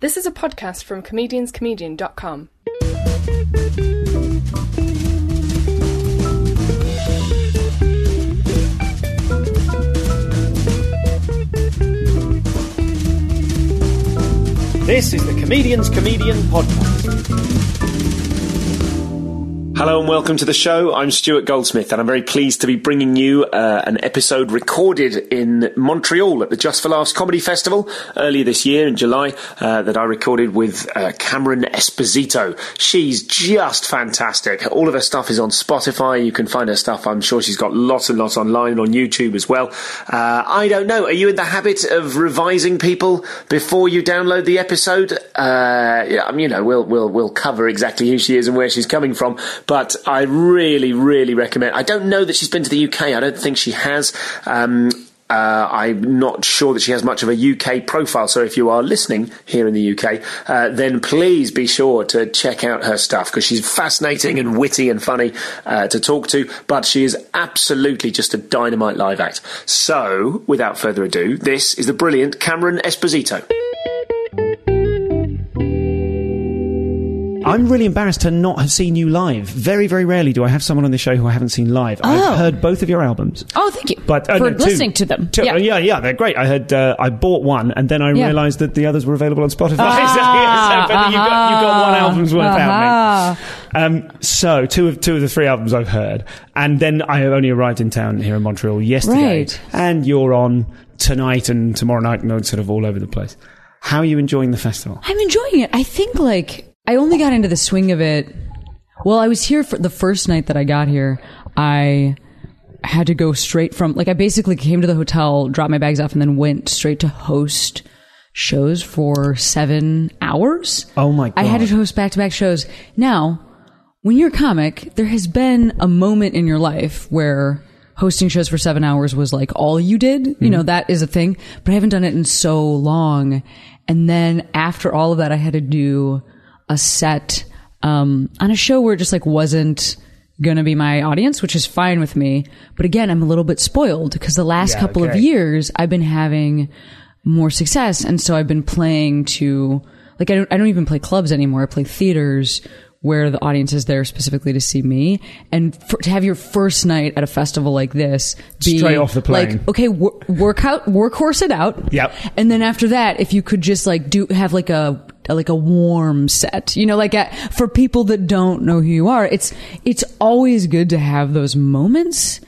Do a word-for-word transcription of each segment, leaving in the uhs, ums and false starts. This is a podcast from comedians comedian dot com. This is the Comedians Comedian podcast. Hello and welcome to the show. I'm Stuart Goldsmith and I'm very pleased to be bringing you uh, an episode recorded in Montreal at the Just for Laughs Comedy Festival earlier this year in July uh, that I recorded with uh, Cameron Esposito. She's just fantastic. All of her stuff is on Spotify. You can find her stuff. I'm sure she's got lots and lots online on YouTube as well. Uh, I don't know. Are you in the habit of revising people before you download the episode? Uh, yeah, I mean, you know, we'll, we'll, we'll cover exactly who she is and where she's coming from, but I really, really recommend. I don't know that she's been to the U K. I don't think she has. Um, uh, I'm not sure that she has much of a U K profile. So if you are listening here in the U K, uh, then please be sure to check out her stuff because she's fascinating and witty and funny uh, to talk to. But she is absolutely just a dynamite live act. So without further ado, this is the brilliant Cameron Esposito. I'm really embarrassed to not have seen you live. Very, very rarely do I have someone on the show who I haven't seen live. Oh. I've heard both of your albums. Oh, thank you but, uh, for no, two, listening to them. Two, yeah. Uh, yeah, yeah, they're great. I had uh, I bought one, and then I yeah. realised that the others were available on Spotify. Ah, so, but uh-huh, you got you got one album's worth out of me. Um, so two of two of the three albums I've heard, and then I only arrived in town here in Montreal yesterday. Right. And you're on tonight and tomorrow night, and sort of all over the place. How are you enjoying the festival? I'm enjoying it. I think like. I only got into the swing of it. Well, I was here for the first night that I got here. I had to go straight from, like, I basically came to the hotel, dropped my bags off, and then went straight to host shows for seven hours. Oh, my God. I had to host back-to-back shows. Now, when you're a comic, there has been a moment in your life where hosting shows for seven hours was, like, all you did. Mm-hmm. You know, that is a thing. But I haven't done it in so long. And then after all of that, I had to do a set um on a show where it just like wasn't gonna be my audience, which is fine with me, but again I'm a little bit spoiled because the last yeah, couple okay. of years I've been having more success, and so I've been playing to like I don't I don't even play clubs anymore. I play theaters where the audience is there specifically to see me, and for, to have your first night at a festival like this be straight off the plane, like okay, wor- work out, workhorse it out, yep. And then after that, if you could just like do have like a like a warm set, you know, like at, for people that don't know who you are, it's it's always good to have those moments.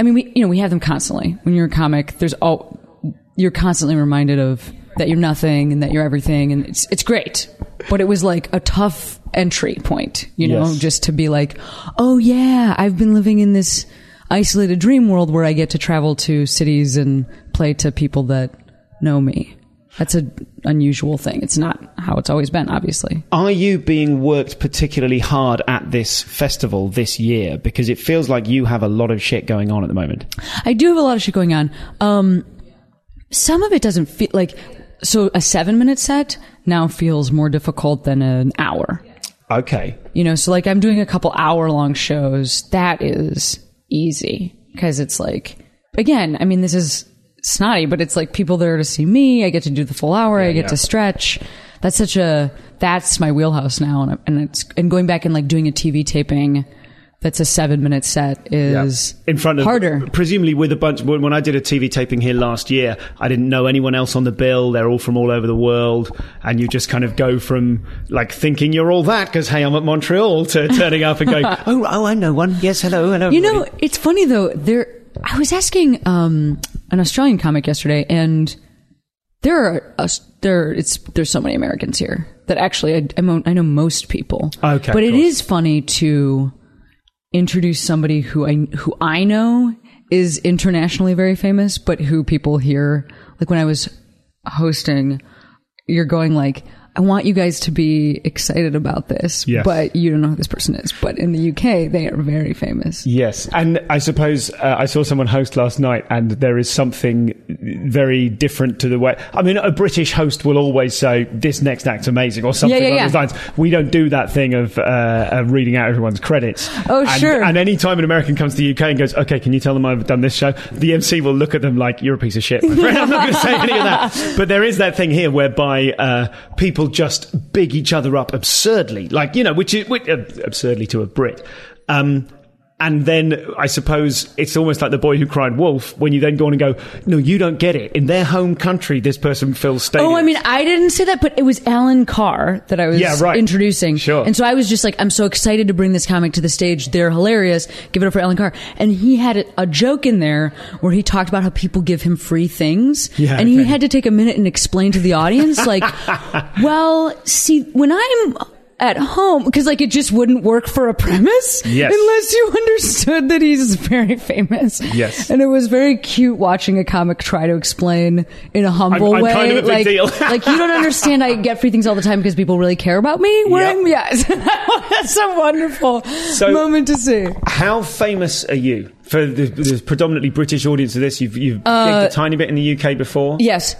I mean, we you know we have them constantly when you're a comic. There's all you're constantly reminded of that you're nothing and that you're everything, and it's it's great. But it was like a tough entry point, you know, yes. Just to be like, oh, yeah, I've been living in this isolated dream world where I get to travel to cities and play to people that know me. That's an unusual thing. It's not how it's always been, obviously. Are you being worked particularly hard at this festival this year? Because it feels like you have a lot of shit going on at the moment. I do have a lot of shit going on. Um, some of it doesn't feel like... So a seven-minute set now feels more difficult than an hour. Okay. You know, so like I'm doing a couple hour-long shows. That is easy because it's like, again, I mean, this is snotty, but it's like people there to see me. I get to do the full hour. Yeah, I get yeah. to stretch. That's such a, that's my wheelhouse now. And, and it's, and going back and like doing a T V taping that's a seven-minute set is yeah. in front of harder. Presumably with a bunch... When I did a T V taping here last year, I didn't know anyone else on the bill. They're all from all over the world. And you just kind of go from, like, thinking you're all that because, hey, I'm at Montreal, to turning up and going, oh, oh, I'm no one. Yes, hello, hello. You everybody. Know, it's funny, though. There, I was asking um, an Australian comic yesterday, and there are... Uh, there, it's, there's so many Americans here that actually I, I know most people. Okay, but it is funny to... introduce somebody who I who I know is internationally very famous, but who people here, like when I was hosting, you're going like, I want you guys to be excited about this, yes. but you don't know who this person is. But in the U K, they are very famous. Yes. And I suppose uh, I saw someone host last night, and there is something very different to the way... I mean, a British host will always say, this next act's amazing, or something yeah, yeah, along yeah. those lines. We don't do that thing of, uh, of reading out everyone's credits. Oh, and, sure. And any time an American comes to the U K and goes, okay, can you tell them I've done this show? The M C will look at them like, you're a piece of shit, my friend. I'm not going to say any of that. But there is that thing here whereby uh, people just big each other up absurdly, like, you know, which is which, uh, absurdly to a Brit. Um, and then I suppose it's almost like the boy who cried wolf when you then go on and go, no, you don't get it. In their home country, this person fills stadiums. Oh, I mean, I didn't say that, but it was Alan Carr that I was yeah, right. introducing. Sure. And so I was just like, I'm so excited to bring this comic to the stage. They're hilarious. Give it up for Alan Carr. And he had a joke in there where he talked about how people give him free things. Yeah, and okay. he had to take a minute and explain to the audience, like, well, see, when I'm... at home, because like it just wouldn't work for a premise yes. unless you understood that he's very famous. Yes, and it was very cute watching a comic try to explain in a humble I'm, I'm way, kind of a like, big deal. Like you don't understand. I get free things all the time because people really care about me. When yep. yes, that's a wonderful so moment to see. How famous are you for the, the predominantly British audience of this? You've you've uh, picked a tiny bit in the U K before. Yes,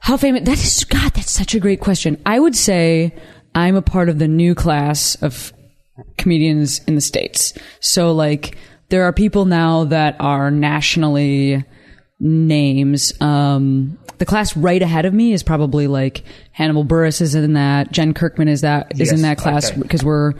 how famous? That is God. That's such a great question. I would say. I'm a part of the new class of comedians in the States. So, like, there are people now that are nationally names. Um, the class right ahead of me is probably, like, Hannibal Buress is in that. Jen Kirkman is that is yes, in that class because okay. we're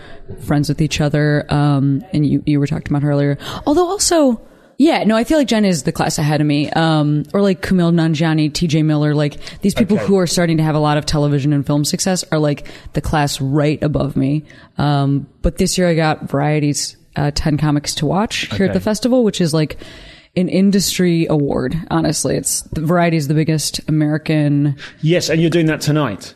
friends with each other. Um, and you, you were talking about her earlier. Although also... Yeah, no, I feel like Jen is the class ahead of me. Um, or like Kumail Nanjiani, T J Miller, like these people okay. who are starting to have a lot of television and film success are like the class right above me. Um, but this year I got Variety's uh, ten Comics to Watch okay. here at the festival, which is like an industry award, honestly. It's Variety is the biggest American. Yes, and you're doing that tonight?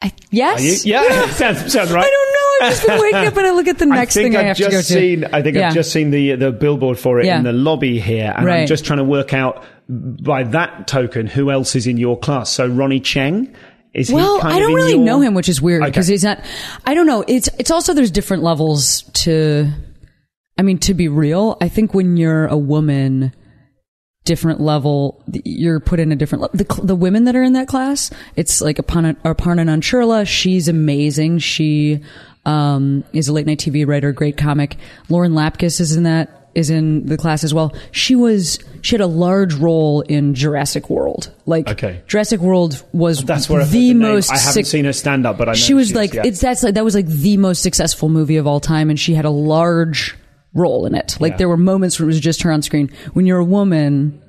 I, yes. Yeah, yeah. sounds, sounds right. I don't know. I've just been waking up and I look at the next I thing I've I have just to go seen, to. I think yeah. I've just seen the the billboard for it yeah. in the lobby here, and right. I'm just trying to work out by that token who else is in your class. So Ronnie Cheng is well, he kind I don't of in really your... know him, which is weird because okay. he's not. I don't know. It's it's also there's different levels to. I mean, to be real, I think when you're a woman. Different level, you're put in a different level. The, the women that are in that class, it's like Aparna Nancherla. She's amazing. She um, is a late night T V writer, great comic. Lauren Lapkus is in that, is in the class as well. She was, she had a large role in Jurassic World. Like okay. Jurassic World was that's where the, the most. I haven't sic- seen her stand up, but I know she was she like, is, yeah. it's that's like that was like the most successful movie of all time, and she had a large. Role in it. Like yeah. there were moments where it was just her on screen. When you're a woman,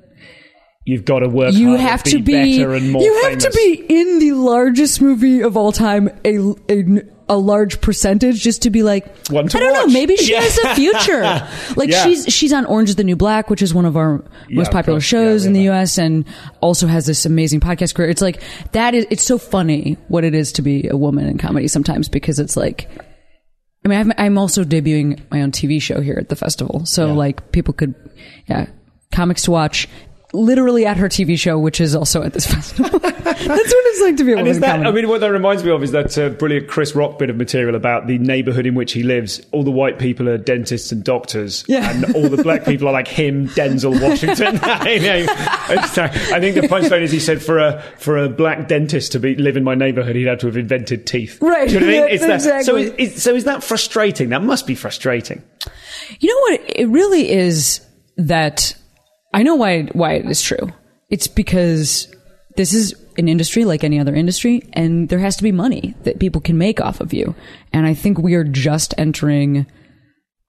you've got to work. You hard have to be, be better and more. You have famous. To be in the largest movie of all time. A a, a large percentage just to be like. One to I don't watch. Know. Maybe she yeah. has a future. Like yeah. she's she's on Orange Is the New Black, which is one of our yeah, most popular shows yeah, in the right. U S and also has this amazing podcast career. It's like that is. It's so funny what it is to be a woman in comedy sometimes because it's like. I mean, I'm also debuting my own T V show here at the festival. So, yeah. like, people could, yeah, comics to watch literally at her T V show, which is also at this festival. That's what it's like to be a and woman is that, I mean, what that reminds me of is that uh, brilliant Chris Rock bit of material about the neighborhood in which he lives. All the white people are dentists and doctors. Yeah. And all the black people are like him, Denzel Washington. I think the punchline is he said for a for a black dentist to be live in my neighborhood, he'd have to have invented teeth. Right. Do you know what I mean? It's that, exactly. So is, is, so is that frustrating? That must be frustrating. You know what? It really is that... I know why why it is true. It's because this is an industry like any other industry, and there has to be money that people can make off of you. And I think we are just entering...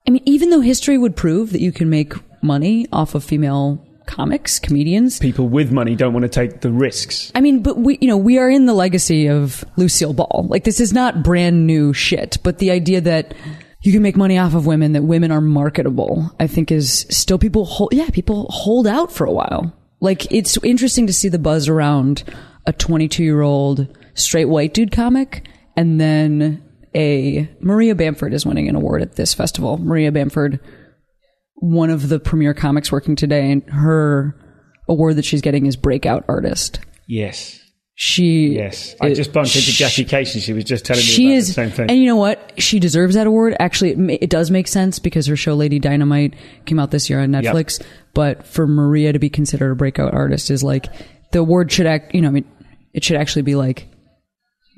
I mean, even though history would prove that you can make money off of female comics, comedians, people with money don't want to take the risks. I mean, but we, you know, we are in the legacy of Lucille Ball. Like, this is not brand new shit, but the idea that you can make money off of women, that women are marketable, I think is still people hold, yeah, people hold out for a while. Like, it's interesting to see the buzz around a twenty-two year old straight white dude comic, and then a Maria Bamford is winning an award at this festival. Maria Bamford, one of the premier comics working today, and her award that she's getting is Breakout Artist. Yes. She... Yes. I it, just bumped into Jackie Casey. She was just telling me about is, the same thing. And you know what? She deserves that award. Actually, it, it does make sense because her show Lady Dynamite came out this year on Netflix. Yep. But for Maria to be considered a breakout artist is like... The award should act... You know, I mean, it should actually be like...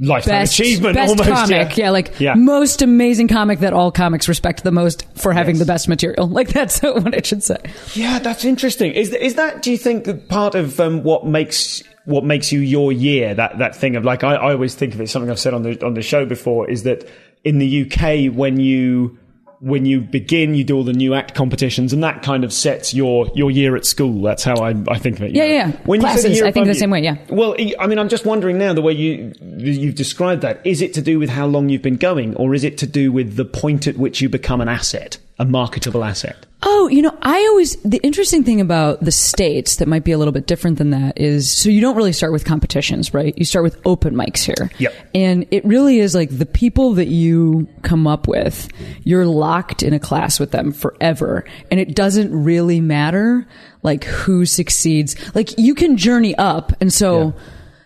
Lifetime best, achievement best almost. Comic. Yeah, yeah like yeah. Most amazing comic that all comics respect the most for having yes. the best material. Like, that's what it should say. Yeah, that's interesting. Is is that, do you think, part of um, what makes what makes you your year? That that thing of like, I, I always think of it, something I've said on the on the show before, is that in the U K, when you when you begin, you do all the new act competitions, and that kind of sets your, your year at school. That's how I, I think of it. Yeah, know. yeah. When Classes, you say I think the same way, yeah. Well, I mean, I'm just wondering now, the way you, you've described that, is it to do with how long you've been going, or is it to do with the point at which you become an asset, a marketable asset? Oh, you know, I always... The interesting thing about the States that might be a little bit different than that is, so you don't really start with competitions, right? You start with open mics here. Yep. And it really is like the people that you come up with, you're locked in a class with them forever. And it doesn't really matter, like, who succeeds. Like, you can journey up. And so... Yeah.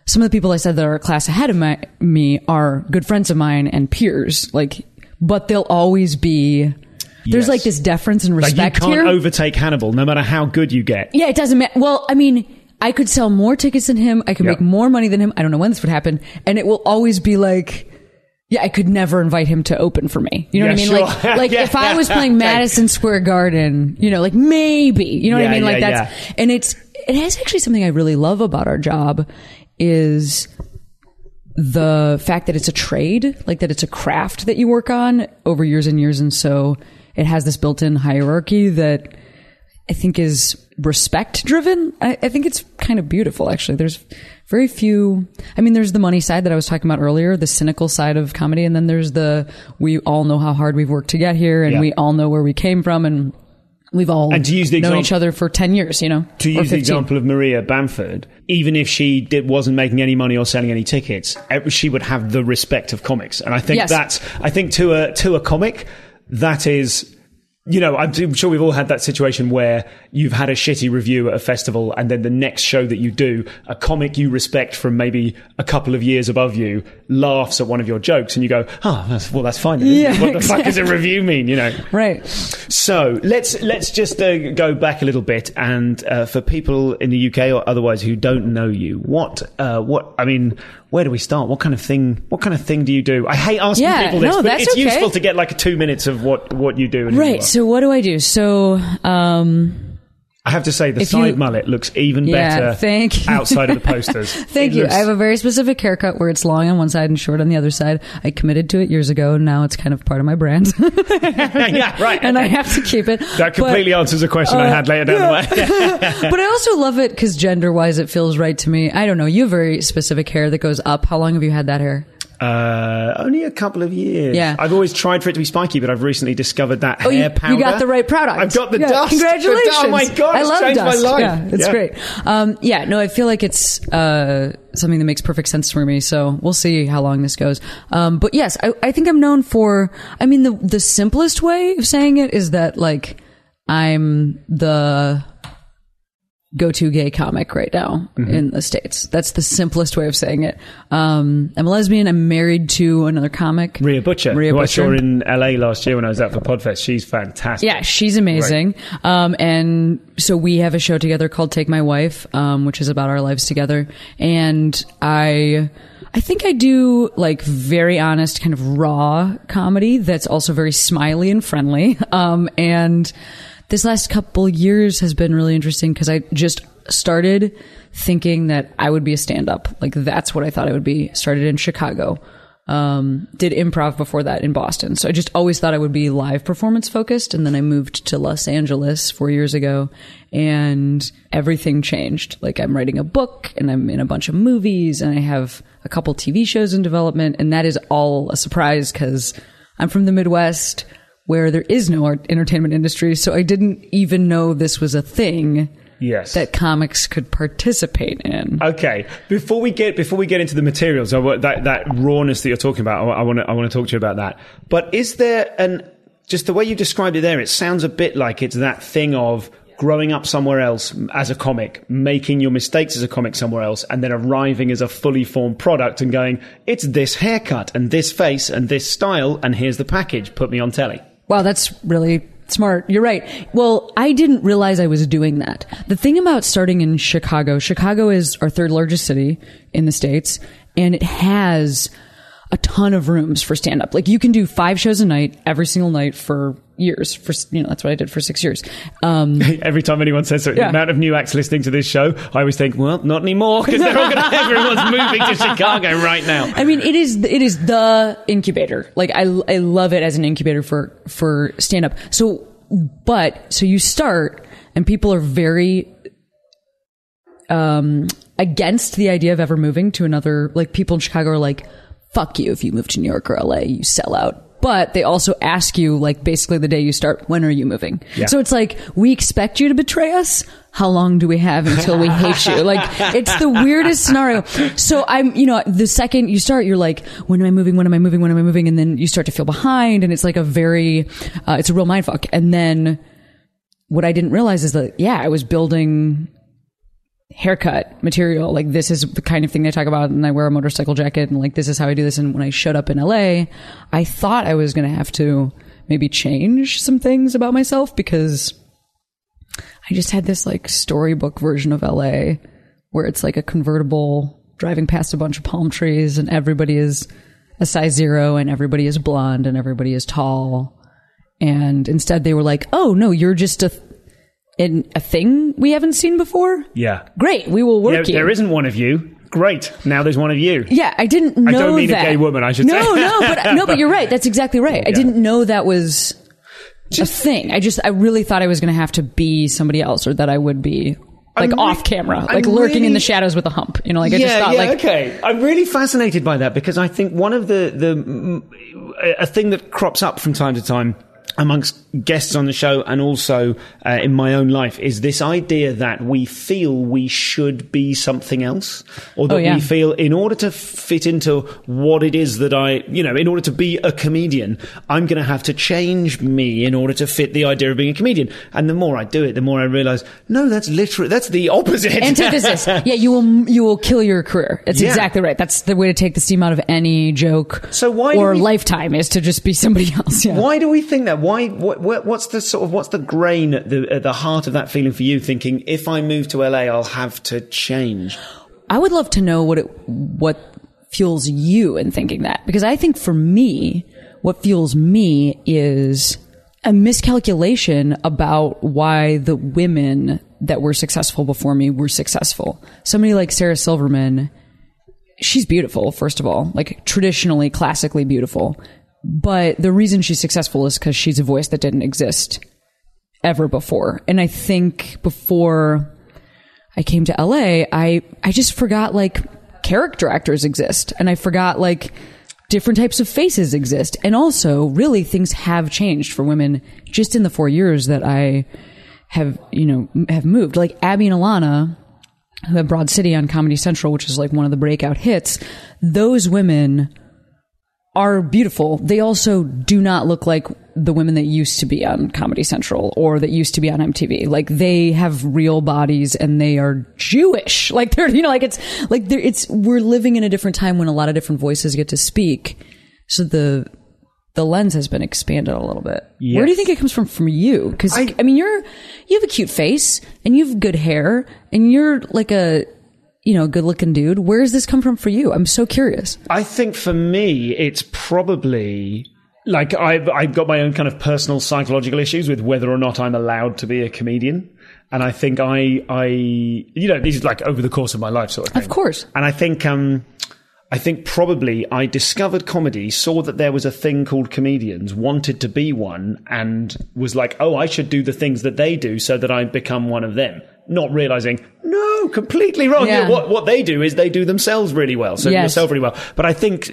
Some of the people I said that are a class ahead of my, me are good friends of mine and peers. Like, but they'll always be... There's yes. like this deference and respect like you can't here. Overtake Hannibal, no matter how good you get. Yeah, it doesn't matter. Well, I mean, I could sell more tickets than him. I could yep. make more money than him. I don't know when this would happen. And it will always be like, yeah, I could never invite him to open for me. You know yeah, what I mean? Sure. Like, like yeah, if I was playing okay. Madison Square Garden, you know, like maybe, you know yeah, what I mean? Like yeah, that's, yeah. and it's, it is actually something I really love about our job is the fact that it's a trade, like that it's a craft that you work on over years and years. And so, it has this built-in hierarchy that I think is respect-driven. I, I think it's kind of beautiful, actually. There's very few... I mean, there's the money side that I was talking about earlier, the cynical side of comedy, and then there's the we all know how hard we've worked to get here, and yeah. we all know where we came from, and we've all and to use the known example, each other for ten years, you know? To use the example of Maria Bamford, even if she did, wasn't making any money or selling any tickets, she would have the respect of comics. And I think yes. that's... I think to a to a comic... That is, you know, I'm sure we've all had that situation where you've had a shitty review at a festival, and then the next show that you do, a comic you respect from maybe a couple of years above you laughs at one of your jokes, and you go, "Oh, that's, well, that's fine. Yeah, what the exactly. fuck does a review mean?" You know, right? So let's let's just uh, go back a little bit, and uh, for people in the U K or otherwise who don't know you, what uh, what I mean. Where do we start? What kind of thing? What kind of thing do you do? I hate asking yeah, people this, no, but it's okay. useful to get like two minutes of what, what you do. And right. You so what do I do? So um, I have to say the side you, mullet looks even yeah, better. Thank you. Outside of the posters. thank it you. Looks- I have a very specific haircut where it's long on one side and short on the other side. I committed to it years ago. Now it's kind of part of my brand. yeah. Right. And okay. I have to keep it. That completely but, answers a question uh, I had later yeah. down the way. But I also love it because gender-wise it feels right to me. I don't know. You have very specific hair that goes up. How long have you had that hair? Uh, only a couple of years. Yeah. I've always tried for it to be spiky, but I've recently discovered that oh, hair you, powder. You got the right product. I've got the yeah, dust. Congratulations. The, oh my God, I it's love changed dust. My life. Yeah, it's yeah. great. Um, yeah, no, I feel like it's uh, something that makes perfect sense for me, so we'll see how long this goes. Um, but yes, I, I think I'm known for, I mean, the, the simplest way of saying it is that, like, I'm the... go-to gay comic right now mm-hmm. in the States. That's the simplest way of saying it. Um, I'm a lesbian. I'm married to another comic. Rhea Butcher. Rhea who Butcher. I saw in L A last year when I was out for Podfest. She's fantastic. Yeah, she's amazing. Right. Um, and so we have a show together called Take My Wife, um, which is about our lives together. And I... I think I do like very honest kind of raw comedy that's also very smiley and friendly. Um, and... This last couple years has been really interesting because I just started thinking that I would be a stand-up. Like, that's what I thought I would be. Started in Chicago. um, did improv before that in Boston. So I just always thought I would be live performance focused. And then I moved to Los Angeles four years ago and everything changed. Like I'm writing a book and I'm in a bunch of movies and I have a couple T V shows in development. And that is all a surprise because I'm from the Midwest where there is no art entertainment industry. So I didn't even know this was a thing. Yes, that comics could participate in. Okay, before we get before we get into the materials, I, that that rawness that you're talking about, I want to I want to talk to you about that. But is there an just the way you described it there? It sounds a bit like it's that thing of growing up somewhere else as a comic, making your mistakes as a comic somewhere else, and then arriving as a fully formed product and going, it's this haircut and this face and this style, and here's the package. Put me on telly. Wow, that's really smart. You're right. Well, I didn't realize I was doing that. The thing about starting in Chicago, Chicago is our third largest city in the States, and it has a ton of rooms for stand-up. Like you can do five shows a night, every single night for years. For you know, that's what I did for six years. Um, every time anyone says so, yeah. The amount of new acts listening to this show, I always think, well, not anymore, because they're all gonna, everyone's moving to Chicago right now. I mean, it is it is the incubator. Like I I love it as an incubator for for stand-up. So, but so you start, and people are very um against the idea of ever moving to another. Like people in Chicago are like, fuck you if you move to New York or L A, you sell out. But they also ask you, like, basically the day you start, when are you moving? Yeah. So it's like, we expect you to betray us. How long do we have until we hate you? Like, it's the weirdest scenario. So I'm, you know, the second you start, you're like, when am I moving? When am I moving? When am I moving? And then you start to feel behind. And it's like a very, uh, it's a real mindfuck. And then what I didn't realize is that, yeah, I was building haircut material. Like this is the kind of thing they talk about, and I wear a motorcycle jacket, and like this is how I do this. And when I showed up in L A, I thought I was going to have to maybe change some things about myself because I just had this like storybook version of L A where it's like a convertible driving past a bunch of palm trees, and everybody is a size zero, and everybody is blonde, and everybody is tall. And instead they were like, oh no, you're just a th- in a thing we haven't seen before? Yeah. Great. We will work there, you. There isn't one of you. Great. Now there's one of you. Yeah. I didn't know that. I don't mean that. A gay woman, I should no, say. No, no. But, no, but you're right. That's exactly right. Yeah. I didn't know that was just a thing. I just, I really thought I was going to have to be somebody else, or that I would be like I'm off re- camera, like I'm lurking really... in the shadows with a hump. You know, like I yeah, just thought yeah, like... okay. I'm really fascinated by that because I think one of the, the, a thing that crops up from time to time amongst guests on the show and also uh, in my own life is this idea that we feel we should be something else, or that oh, yeah. we feel in order to fit into what it is that I, you know, in order to be a comedian, I'm going to have to change me in order to fit the idea of being a comedian. And the more I do it, the more I realize, no, that's literally, that's the opposite. Antithesis. Yeah. You will, you will kill your career. It's yeah. exactly right. That's the way to take the steam out of any joke so why or we, lifetime is to just be somebody else. Yeah. Why do we think that? Why? What, what's the sort of what's the grain at the, at the heart of that feeling for you? Thinking if I move to L A, I'll have to change. I would love to know what it, what fuels you in thinking that, because I think for me, what fuels me is a miscalculation about why the women that were successful before me were successful. Somebody like Sarah Silverman, she's beautiful, first of all, like traditionally, classically beautiful. But the reason she's successful is because she's a voice that didn't exist ever before. And I think before I came to L A, I, I just forgot like character actors exist. And I forgot like different types of faces exist. And also really things have changed for women just in the four years that I have, you know, have moved. Like Abby and Alana, who have Broad City on Comedy Central, which is like one of the breakout hits. Those women are beautiful. They also do not look like the women that used to be on Comedy Central or that used to be on M T V. Like they have real bodies and they are Jewish. Like they're, you know, like it's like they're, it's, we're living in a different time when a lot of different voices get to speak. So the, the lens has been expanded a little bit. Yes. Where do you think it comes from from you? Cause I, I mean, you're, you have a cute face and you have good hair and you're like a, you know, good looking dude. Where does this come from for you? I'm so curious. I think for me, it's probably like I've, I've got my own kind of personal psychological issues with whether or not I'm allowed to be a comedian. And I think I, I, you know, this is like over the course of my life sort of thing. Of course. And I think, um, I think probably I discovered comedy, saw that there was a thing called comedians, wanted to be one, and was like, oh, I should do the things that they do so that I become one of them. Not realizing, no, completely wrong. Yeah. Yeah, what what they do is they do themselves really well. So yes. yourself really well. But I think,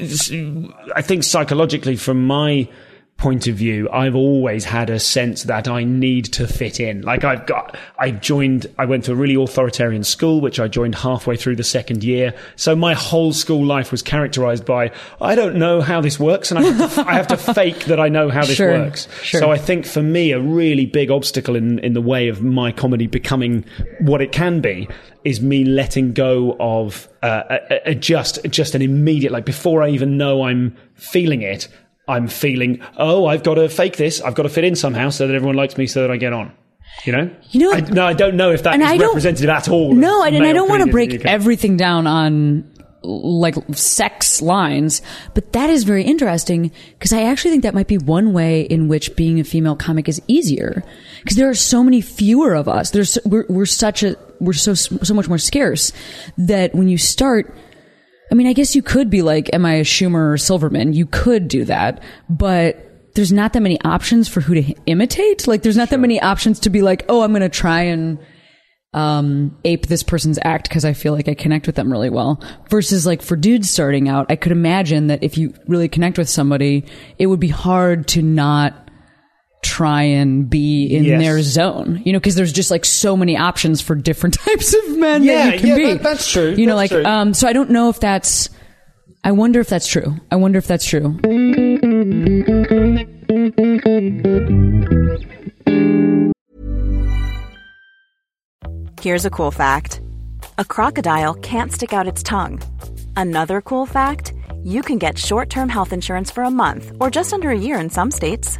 I think psychologically, from my point of view, I've always had a sense that I need to fit in. Like I've got, I joined, I went to a really authoritarian school, which I joined halfway through the second year. So my whole school life was characterized by, I don't know how this works, and I have to, I have to fake that I know how this sure, works. Sure. So I think for me, a really big obstacle in, in the way of my comedy becoming what it can be is me letting go of uh, a, a just, just an immediate, like before I even know I'm feeling it, I'm feeling, oh, I've got to fake this. I've got to fit in somehow so that everyone likes me so that I get on. You know? You know I, no, I don't know if that is I representative at all. No, and, and I don't want to break everything down on like sex lines, but that is very interesting because I actually think that might be one way in which being a female comic is easier because there are so many fewer of us. There's we're, we're such a we're so so much more scarce that when you start. I mean, I guess you could be like, am I a Schumer or Silverman? You could do that, but there's not that many options for who to imitate. Like, there's not sure. that many options to be like, oh, I'm going to try and um ape this person's act because I feel like I connect with them really well. Versus like for dudes starting out, I could imagine that if you really connect with somebody, it would be hard to not try and be in yes. their zone, you know, because there's just like so many options for different types of men yeah, that you can yeah, be. That, that's true. You know, that's like, true. um, so I don't know if that's, I wonder if that's true. I wonder if that's true. Here's a cool fact. A crocodile can't stick out its tongue. Another cool fact, you can get short-term health insurance for a month or just under a year in some states.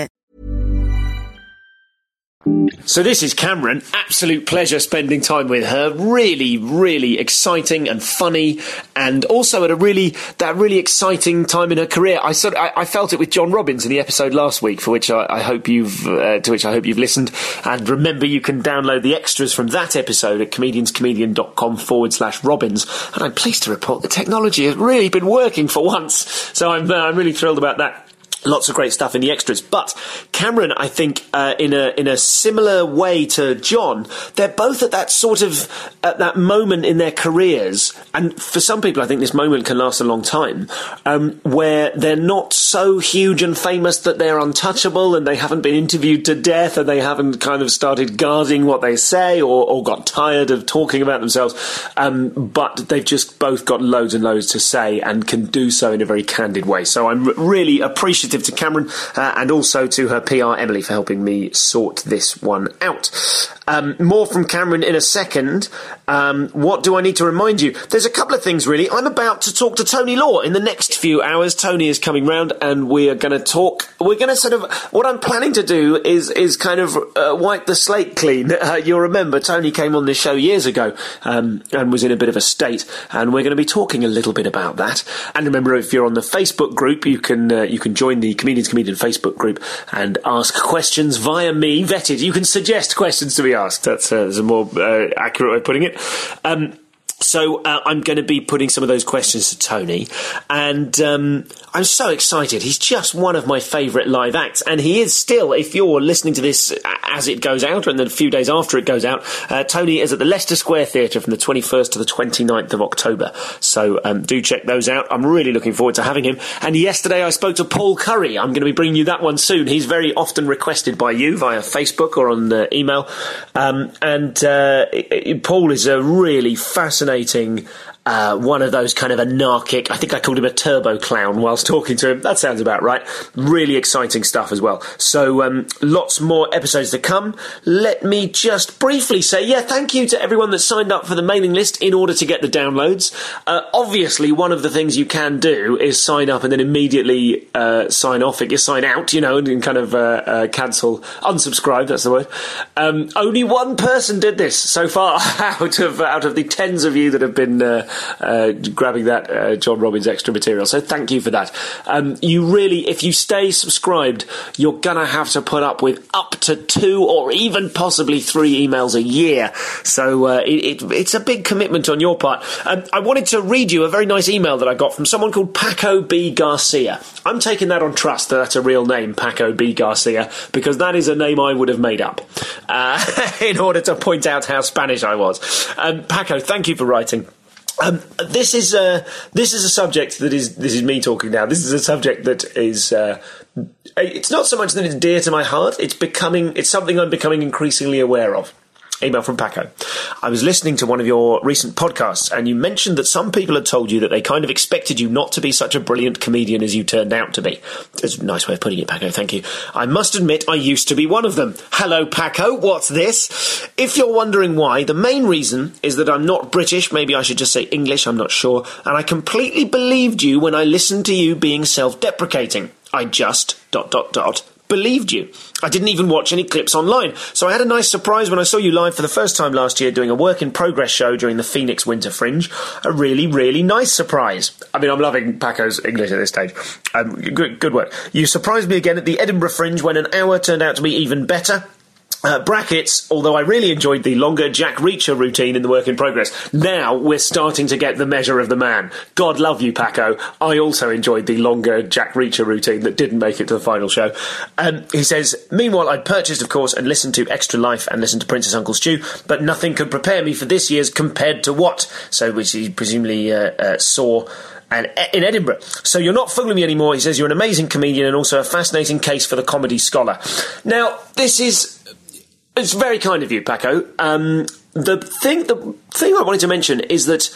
So this is Cameron. Absolute pleasure spending time with her. Really, really exciting and funny, and also at a really that really exciting time in her career. I sort of, I, I felt it with John Robbins in the episode last week, for which I, I hope you've uh, to which I hope you've listened. And remember, you can download the extras from that episode at comedianscomedian.com forward slash Robbins. And I'm pleased to report the technology has really been working for once. So I'm uh, I'm really thrilled about that. Lots of great stuff in the extras. But Cameron, I think, uh, in a in a similar way to John, they're both at that sort of at that moment in their careers, and for some people, I think this moment can last a long time, um, where they're not so huge and famous that they're untouchable, and they haven't been interviewed to death, and they haven't kind of started guarding what they say, or, or got tired of talking about themselves. Um, but they've just both got loads and loads to say, and can do so in a very candid way. So I'm r- really appreciative to Cameron uh, and also to her P R Emily for helping me sort this one out. Um, more from Cameron in a second. Um, what do I need to remind you? There's a couple of things, really. I'm about to talk to Tony Law in the next few hours. Tony is coming round, and we are going to talk. We're going to sort of what I'm planning to do is is kind of uh, wipe the slate clean. Uh, you'll remember Tony came on this show years ago um, and was in a bit of a state, and we're going to be talking a little bit about that. And remember, if you're on the Facebook group, you can uh, you can join the Comedians Comedian Facebook group and ask questions via me, vetted. You can suggest questions to be asked. That's, uh, that's a more uh, accurate way of putting it. Um, So uh, I'm going to be putting some of those questions to Tony, and um, I'm so excited. He's just one of my favourite live acts, and he is still, if you're listening to this as it goes out, and then a few days after it goes out, uh, Tony is at the Leicester Square Theatre from the twenty-first to the twenty-ninth of October. So um, do check those out. I'm really looking forward to having him. And yesterday I spoke to Paul Curry. I'm going to be bringing you that one soon. He's very often requested by you via Facebook or on uh, email. Um, and uh, Paul is a really fascinating Uh, one of those kind of anarchic, I think I called him a turbo clown whilst talking to him. That sounds about right. Really exciting stuff as well. So um, lots more episodes to come. Let me just briefly say, yeah, thank you to everyone that signed up for the mailing list in order to get the downloads. Uh, obviously, one of the things you can do is sign up and then immediately uh, sign off, sign out, you know, and, and kind of uh, uh, cancel, unsubscribe, that's the word. Um, only one person did this so far out of, out of the tens of you that have been uh, uh, grabbing that uh, John Robbins extra material. So thank you for that. Um, you really, if you stay subscribed, you're going to have to put up with up to two or even possibly three emails a year. So uh, it, it, it's a big commitment on your part. Um, I wanted to read you a very nice email that I got from someone called Paco B. Garcia. I'm taking that on trust that that's a real name, Paco B. Garcia, because that is a name I would have made up uh, in order to point out how Spanish I was. Um, Paco, thank you for writing. Um, this is a this is a subject that is this is me talking now. This is a subject that is uh, it's not so much that it's dear to my heart. It's becoming it's something I'm becoming increasingly aware of. Email from Paco. I was listening to one of your recent podcasts, and you mentioned that some people had told you that they kind of expected you not to be such a brilliant comedian as you turned out to be. It's a nice way of putting it, Paco. Thank you. I must admit, I used to be one of them. Hello, Paco. What's this? If you're wondering why, the main reason is that I'm not British. Maybe I should just say English. I'm not sure. And I completely believed you when I listened to you being self-deprecating. I just... dot, dot, dot. Believed you. I didn't even watch any clips online, so I had a nice surprise when I saw you live for the first time last year doing a work in progress show during the Phoenix Winter Fringe. A really, really nice surprise. I mean, I'm loving Paco's English at this stage. Um, good, good work. You surprised me again at the Edinburgh Fringe when an hour turned out to be even better. Uh, brackets, although I really enjoyed the longer Jack Reacher routine in the work in progress. Now we're starting to get the measure of the man. God love you, Paco. I also enjoyed the longer Jack Reacher routine that didn't make it to the final show. Um, he says, meanwhile, I'd purchased, of course, and listened to Extra Life and listened to Prince's Uncle Stew, but nothing could prepare me for this year's Compared to What? So, which he presumably uh, uh, saw... and in Edinburgh. So you're not fooling me anymore. He says you're an amazing comedian and also a fascinating case for the comedy scholar. Now, this is... It's very kind of you, Paco. Um, the thing, the thing I wanted to mention is that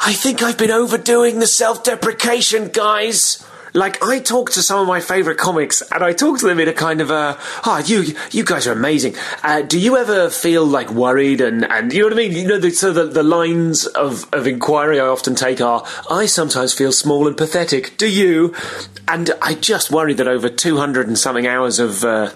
I think I've been overdoing the self-deprecation, guys. Like, I talk to some of my favourite comics, and I talk to them in a kind of a, oh, you you guys are amazing. Uh, do you ever feel, like, worried? And, and you know what I mean? You know, the, so the, the lines of, of inquiry I often take are, I sometimes feel small and pathetic. Do you? And I just worry that over two hundred and something hours of... Uh,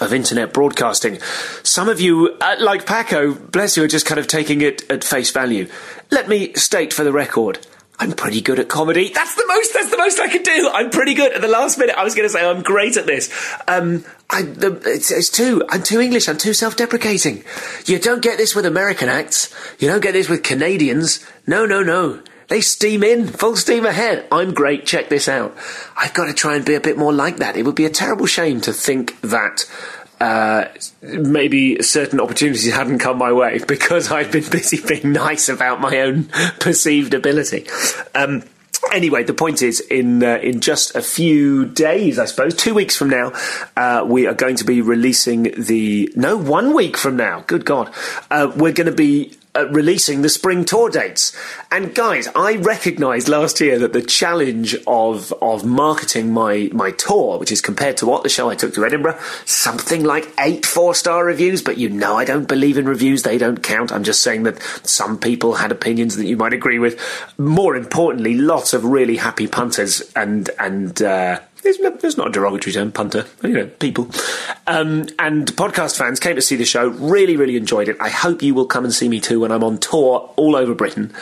of internet broadcasting. Some of you, uh, like Paco, bless you, are just kind of taking it at face value. Let me state for the record, I'm pretty good at comedy. That's the most, that's the most I could do. I'm pretty good. At the last minute, I was going to say, I'm great at this. Um, I, it's, it's too, I'm too English. I'm too self-deprecating. You don't get this with American acts. You don't get this with Canadians. No, no, no. They steam in, full steam ahead. I'm great, check this out. I've got to try and be a bit more like that. It would be a terrible shame to think that uh, maybe certain opportunities hadn't come my way because I'd been busy being nice about my own perceived ability. Um Anyway, the point is, in uh, in just a few days, I suppose, two weeks from now, uh, we are going to be releasing the... No, one week from now. Good God. Uh, we're going to be uh, releasing the spring tour dates. And guys, I recognised last year that the challenge of of marketing my, my tour, which is Compared to What, the show I took to Edinburgh, something like eight four-star reviews, but you know I don't believe in reviews. They don't count. I'm just saying that some people had opinions that you might agree with. More importantly, lots of really happy punters and and uh there's not a derogatory term, punter, you know, people. Um, and podcast fans came to see the show, really, really enjoyed it. I hope you will come and see me too when I'm on tour all over Britain.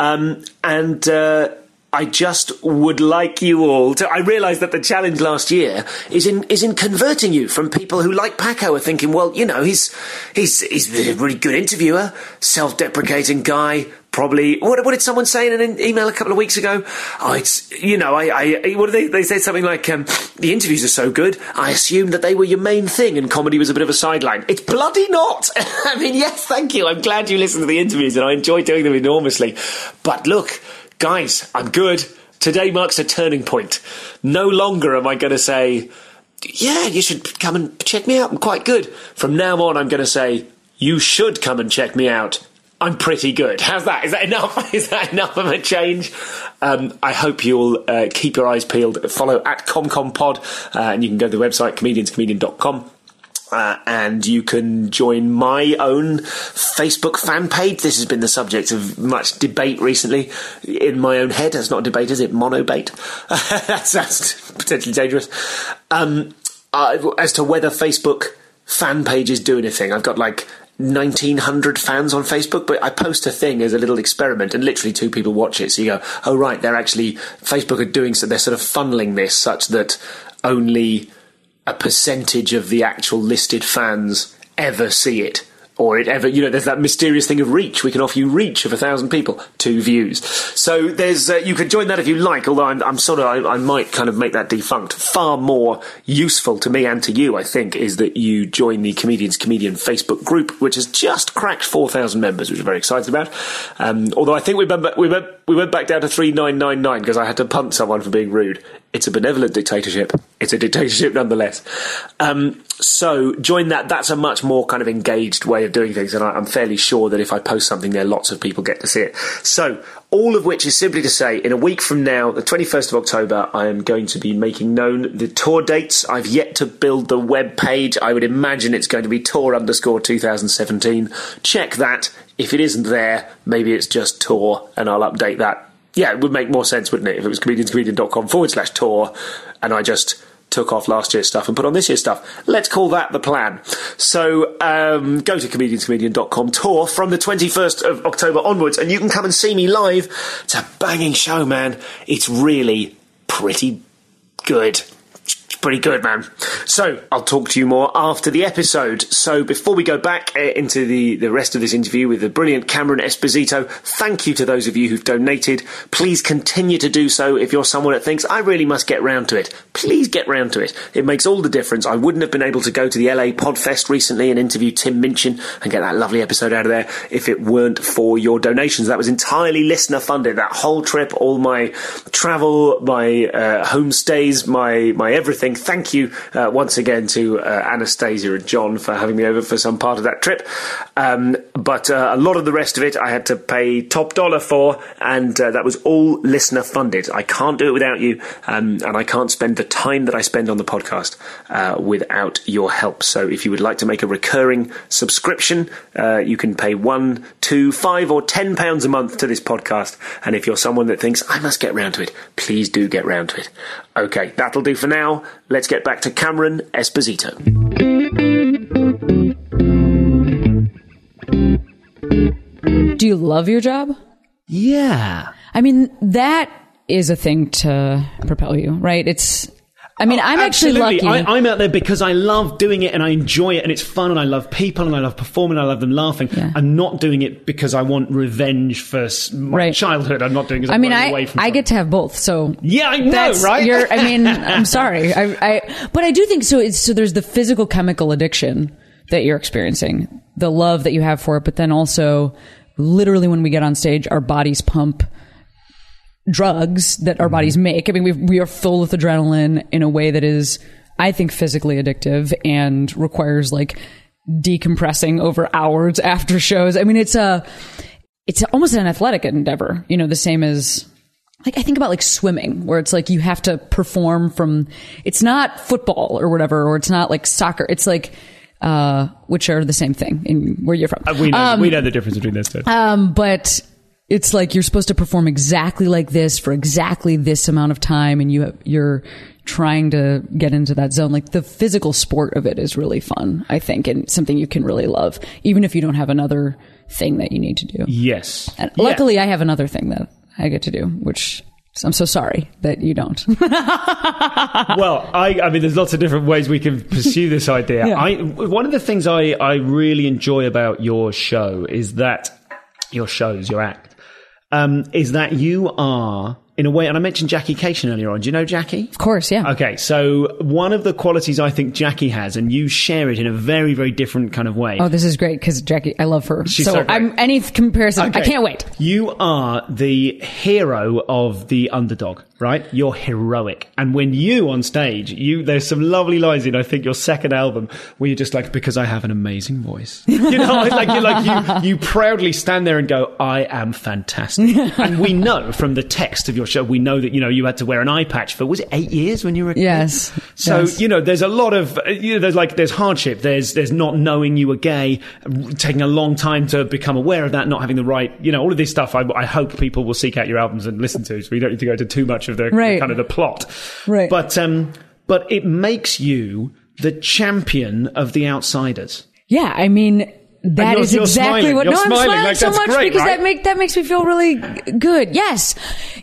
Um, and uh, I just would like you all to... I realise that the challenge last year is in is in converting you from people who, like Paco, are thinking, well, you know, he's he's he's a really good interviewer, self-deprecating guy, probably... What, what did someone say in an email a couple of weeks ago? Oh, it's... You know, I... I what did they... They said something like, um, the interviews are so good, I assumed that they were your main thing and comedy was a bit of a sideline. It's bloody not! I mean, yes, thank you. I'm glad you listened to the interviews and I enjoy doing them enormously. But look... Guys, I'm good. Today marks a turning point. No longer am I going to say, yeah, you should come and check me out. I'm quite good. From now on, I'm going to say, you should come and check me out. I'm pretty good. How's that? Is that enough? Is that enough of a change? Um, I hope you'll uh, keep your eyes peeled. Follow at ComCom Pod, uh, and you can go to the website, comedians comedian dot com. Uh, and you can join my own Facebook fan page. This has been the subject of much debate recently in my own head. That's not a debate, is it? Monobate. that's, that's potentially dangerous. Um, uh, as to whether Facebook fan pages do anything, I've got like nineteen hundred fans on Facebook, but I post a thing as a little experiment and literally two people watch it. So you go, oh, right, they're actually, Facebook are doing so, they're sort of funneling this such that only... a percentage of the actual listed fans ever see it, or it ever, you know, there's that mysterious thing of reach. We can offer you reach of a thousand people, two views. So there's, uh, you could join that if you like, although I'm, I'm sort of, I, I might kind of make that defunct. Far more useful to me and to you, I think, is that you join the Comedians Comedian Facebook group, which has just cracked four thousand members, which we're very excited about. Um, although I think we went, back, we, went, we went back down to three nine nine nine because I had to punt someone for being rude. It's a benevolent dictatorship. It's a dictatorship nonetheless. Um, so join that. That's a much more kind of engaged way of doing things. And I, I'm fairly sure that if I post something there, lots of people get to see it. So all of which is simply to say, in a week from now, the twenty-first of October, I am going to be making known the tour dates. I've yet to build the web page. I would imagine it's going to be tour underscore two thousand seventeen. Check that. If it isn't there, maybe it's just tour and I'll update that. Yeah, it would make more sense, wouldn't it, if it was comedians comedian dot com forward slash tour and I just took off last year's stuff and put on this year's stuff. Let's call that the plan. So um, go to comedians comedian dot com tour from the twenty-first of October onwards and you can come and see me live. It's a banging show, man. It's really pretty good. Pretty good, man. So I'll talk to you more after the episode. So before we go back uh, into the, the rest of this interview with the brilliant Cameron Esposito, thank you to those of you who've donated. Please continue to do so. If you're someone that thinks, I really must get round to it, please get round to it. It makes all the difference. I wouldn't have been able to go to the L A Podfest recently and interview Tim Minchin and get that lovely episode out of there if it weren't for your donations. That was entirely listener funded. That whole trip, all my travel, my uh, homestays, my, my everything. Thank you uh, once again to uh, Anastasia and John for having me over for some part of that trip. Um, but uh, a lot of the rest of it I had to pay top dollar for, and uh, that was all listener funded. I can't do it without you, um, and I can't spend the time that I spend on the podcast uh, without your help. So if you would like to make a recurring subscription, uh, you can pay one, two, five or ten pounds a month to this podcast. And if you're someone that thinks, I must get round to it, please do get round to it. Okay, that'll do for now. Let's get back to Cameron Esposito. Do you love your job? Yeah. I mean, that is a thing to propel you, right? It's... I mean, oh, I'm actually absolutely. lucky. I, I'm out there because I love doing it and I enjoy it and it's fun and I love people and I love performing and I love them laughing. Yeah. I'm not doing it because I want revenge for my right. childhood. I'm not doing it because I mean, I, away from I something. Get to have both. So yeah, I know, right? Your, I mean, I'm sorry. I, I, but I do think so. It's, so there's the physical chemical addiction that you're experiencing, the love that you have for it, but then also literally when we get on stage, our bodies pump drugs that our bodies make. I mean, we we are full with adrenaline in a way that is, I think, physically addictive and requires like decompressing over hours after shows. I mean, it's a, it's almost an athletic endeavor, you know, the same as like, I think about like swimming where it's like you have to perform from, it's not football or whatever, or it's not like soccer. It's like, uh, which are the same thing in where you're from. Uh, we know, um, we know the difference between those two. Um, but it's like you're supposed to perform exactly like this for exactly this amount of time, and you you're trying to get into that zone. Like the physical sport of it is really fun, I think, and something you can really love, even if you don't have another thing that you need to do. Yes. And luckily, yeah. I have another thing that I get to do, which I'm so sorry that you don't. Well, I, I mean, there's lots of different ways we can pursue this idea. Yeah. I, one of the things I, I really enjoy about your show is that, your shows, your act, um, is that you are, in a way, and I mentioned Jackie Cation earlier on. Do you know Jackie? Of course, yeah. Okay, so one of the qualities I think Jackie has, and you share it in a very, very different kind of way. Oh, this is great, because Jackie, I love her. She's so, so great. I'm, any comparison, okay. I can't wait. You are the hero of the underdog, right? You're heroic. And when you on stage, you there's some lovely lines in, I think, your second album, where you're just like, because I have an amazing voice. You know, it's like, you're like you, you proudly stand there and go, I am fantastic. And we know from the text of your show, we know that, you know, you had to wear an eye patch for, was it eight years when you were a kid? Yes. So, yes. You know, there's a lot of, you know, there's like, there's hardship. There's, there's not knowing you were gay, taking a long time to become aware of that, not having the right, you know, all of this stuff. I, I hope people will seek out your albums and listen to, so we don't need to go to too much of the, right. the kind of the plot, right? But um, but it makes you the champion of the outsiders. Yeah, I mean that you're, is you're exactly smiling. What. You're no, smiling. I'm smiling like, so much great, because right? that make that makes me feel really good. Yes,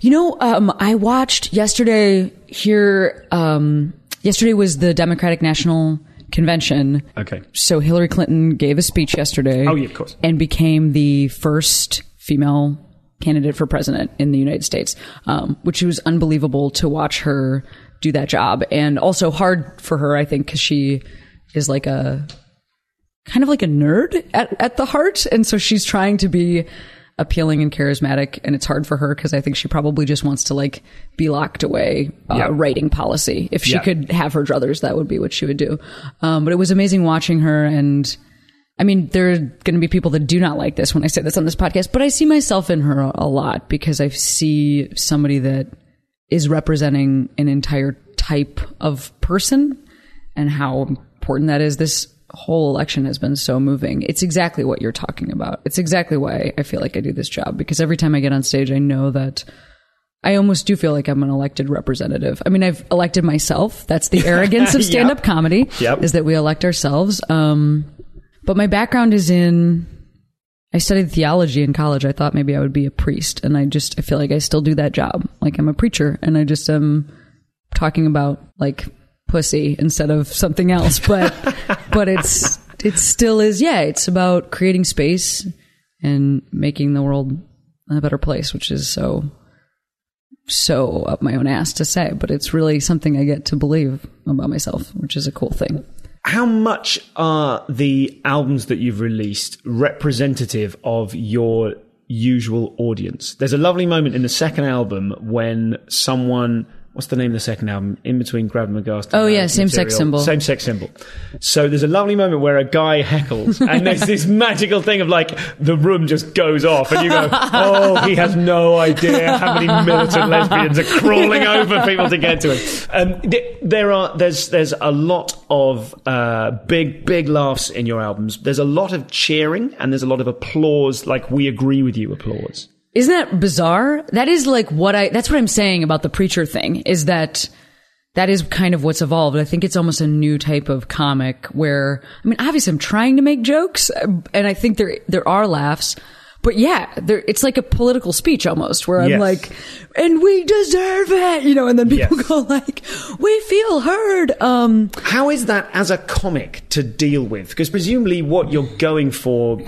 you know, um, I watched yesterday. Here, um, yesterday was the Democratic National Convention. Okay, so Hillary Clinton gave a speech yesterday. Oh yeah, of course, and became the first female candidate for president in the United States, um, which was unbelievable to watch her do that job, and also hard for her, I think, because she is like a kind of like a nerd at, at the heart, and so she's trying to be appealing and charismatic, and it's hard for her because I think she probably just wants to like be locked away uh, yeah. writing policy. If she yeah. could have her druthers, that would be what she would do. Um, but it was amazing watching her, and I mean, there are going to be people that do not like this when I say this on this podcast, but I see myself in her a lot because I see somebody that is representing an entire type of person and how important that is. This whole election has been so moving. It's exactly what you're talking about. It's exactly why I feel like I do this job, because every time I get on stage, I know that I almost do feel like I'm an elected representative. I mean, I've elected myself. That's the arrogance of stand-up yep. comedy, yep. is that we elect ourselves. Um... But my background is in, I studied theology in college. I thought maybe I would be a priest. And I just, I feel like I still do that job. Like I'm a preacher and I just am talking about like pussy instead of something else. But, but it's, it still is. Yeah. It's about creating space and making the world a better place, which is so, so up my own ass to say, but it's really something I get to believe about myself, which is a cool thing. How much are the albums that you've released representative of your usual audience? There's a lovely moment in the second album when someone, what's the name of the second album? In Between Grab and Magast. Oh, yeah, Same Material. Sex Symbol. Same Sex Symbol. So there's a lovely moment where a guy heckles and there's this magical thing of like the room just goes off and you go, oh, he has no idea how many militant lesbians are crawling yeah. over people to get to him. Um, there are, there's, there's a lot of uh, big, big laughs in your albums. There's a lot of cheering and there's a lot of applause, like we agree with you applause. Isn't that bizarre? That is like what I, that's what I'm saying about the preacher thing, is that that is kind of what's evolved. I think it's almost a new type of comic where, I mean, obviously I'm trying to make jokes and I think there, there are laughs, but yeah, there, it's like a political speech almost where I'm yes. like, and we deserve it, you know, and then people yes. go like, we feel heard. Um, How is that as a comic to deal with? Because presumably what you're going for,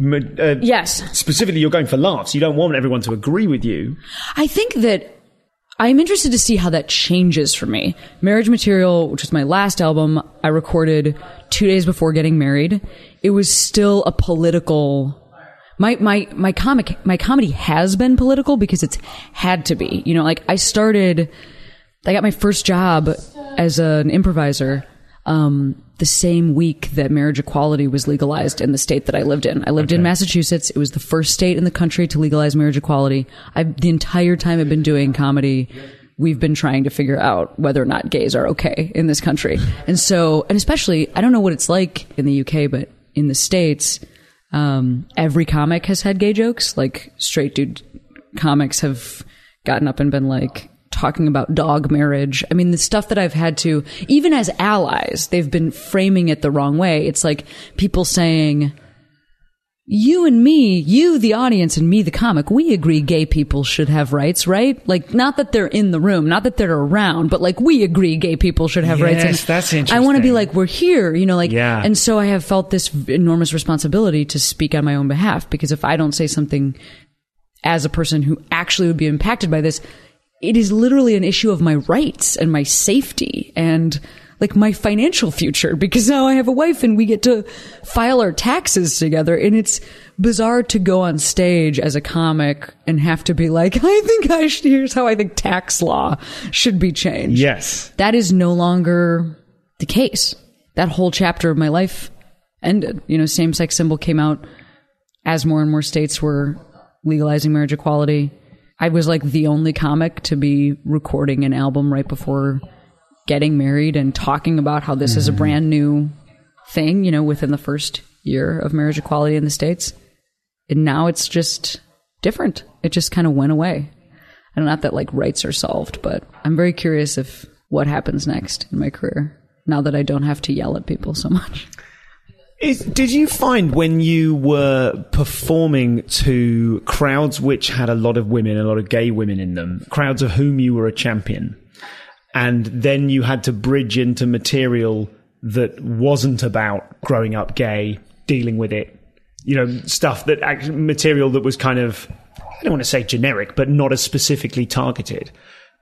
Uh, yes. Specifically, you're going for laughs. You don't want everyone to agree with you. I think that I'm interested to see how that changes for me. Marriage Material, which was my last album, I recorded two days before getting married. It was still a political. My my my comic my comedy has been political because it's had to be. You know, like I started. I got my first job as an improviser. Um, the same week that marriage equality was legalized in the state that I lived in. I lived okay. in Massachusetts. It was the first state in the country to legalize marriage equality. I, the entire time I've been doing comedy, we've been trying to figure out whether or not gays are okay in this country. And so, and especially, I don't know what it's like in the U K, but in the States, um, every comic has had gay jokes. Like straight dude comics have gotten up and been like, talking about dog marriage. I mean, the stuff that I've had to, even as allies, they've been framing it the wrong way. It's like people saying, you and me, you, the audience, and me, the comic, we agree gay people should have rights, right? Like, not that they're in the room, not that they're around, but like, we agree gay people should have yes, rights. Yes, that's interesting. I want to be like, we're here, you know, like, yeah. And so I have felt this enormous responsibility to speak on my own behalf, because if I don't say something as a person who actually would be impacted by this, it is literally an issue of my rights and my safety and like my financial future, because now I have a wife and we get to file our taxes together. And it's bizarre to go on stage as a comic and have to be like, I think I should, here's how I think tax law should be changed. Yes. That is no longer the case. That whole chapter of my life ended. You know, same sex symbol came out as more and more states were legalizing marriage equality. I was like the only comic to be recording an album right before getting married and talking about how this mm. is a brand new thing, you know, within the first year of marriage equality in the States. And now it's just different. It just kind of went away. And not that like rights are solved, but I'm very curious if what happens next in my career now that I don't have to yell at people so much. Is, did you find when you were performing to crowds which had a lot of women, a lot of gay women in them, crowds of whom you were a champion, and then you had to bridge into material that wasn't about growing up gay, dealing with it, you know, stuff that actually, material that was kind of, I don't want to say generic, but not as specifically targeted.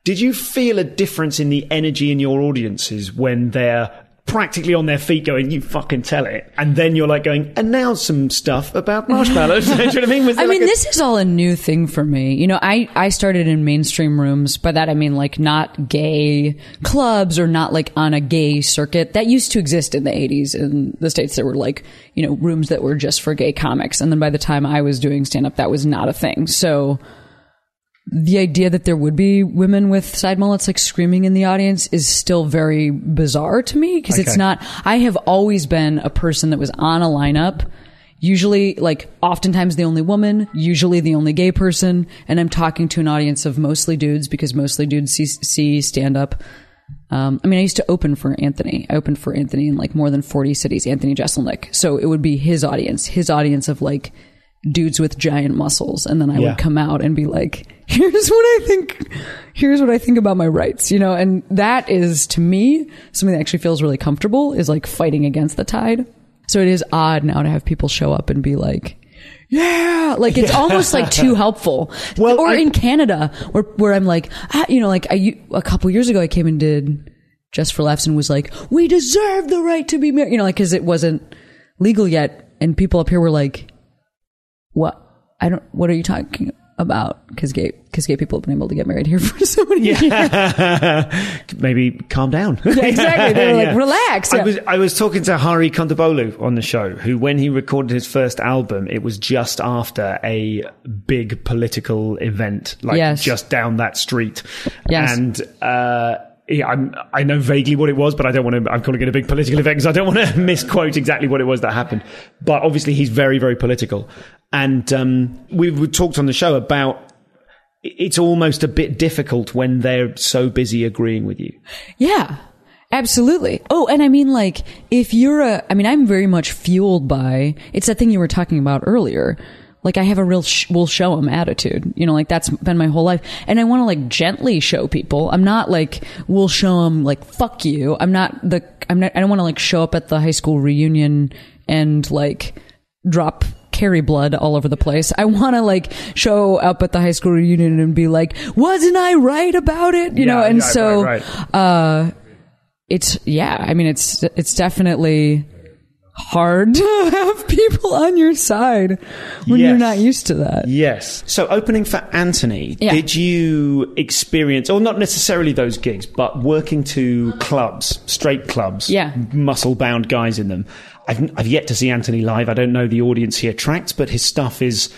Did you feel a difference in the energy in your audiences when they're practically on their feet going, you fucking tell it, and then you're like going, and now some stuff about marshmallows? Do you know what I mean? Was I like mean a- this is all a new thing for me. You know, I, I started in mainstream rooms. By that I mean like not gay clubs or not like on a gay circuit. That used to exist in the eighties in the States. There were like, you know, rooms that were just for gay comics, and then by the time I was doing stand-up that was not a thing. So the idea that there would be women with side mullets like screaming in the audience is still very bizarre to me, because okay. it's not, I have always been a person that was on a lineup, usually like oftentimes the only woman, usually the only gay person. And I'm talking to an audience of mostly dudes, because mostly dudes see, see stand up. Um, I mean, I used to open for Anthony. I opened for Anthony in like more than forty cities, Anthony Jeselnik. So it would be his audience, his audience of like dudes with giant muscles. And then I yeah. would come out and be like, here's what I think, here's what I think about my rights, you know? And that is, to me, something that actually feels really comfortable, is like fighting against the tide. So it is odd now to have people show up and be like, yeah, like it's yeah. almost like too helpful. Well, or I, in Canada where, where I'm like, ah, you know, like I, a couple years ago I came and did Just for Laughs and was like, we deserve the right to be married, you know, like, cause it wasn't legal yet. And people up here were like, what I don't what are you talking about? Because gay because gay people have been able to get married here for so many yeah. years. Maybe calm down. Yeah, exactly. They were like, yeah. relax. Yeah. I was I was talking to Hari Kondabolu on the show, who, when he recorded his first album, it was just after a big political event, like yes. just down that street. Yes. And uh Yeah, I'm, I know vaguely what it was, but I don't want to, I'm calling it a big political event because I don't want to misquote exactly what it was that happened. But obviously he's very, very political. And um, we, we talked on the show about it's almost a bit difficult when they're so busy agreeing with you. Yeah, absolutely. Oh, and I mean, like, if you're a, I mean, I'm very much fueled by, it's that thing you were talking about earlier. Like, I have a real sh- we'll show them attitude, you know, like that's been my whole life. And I want to like gently show people. I'm not like, we'll show them like, fuck you. I'm not the, I'm not, I don't want to like show up at the high school reunion and like drop Carrie blood all over the place. I want to like show up at the high school reunion and be like, wasn't I right about it? You yeah, know? And yeah, so, right, right. uh, it's, yeah, I mean, it's, it's definitely hard to have people on your side when yes. you're not used to that. Yes. So opening for Anthony, yeah. did you experience, or not necessarily those gigs, but working to clubs, straight clubs, yeah. muscle-bound guys in them? I've, I've yet to see Anthony live. I don't know the audience he attracts, but his stuff is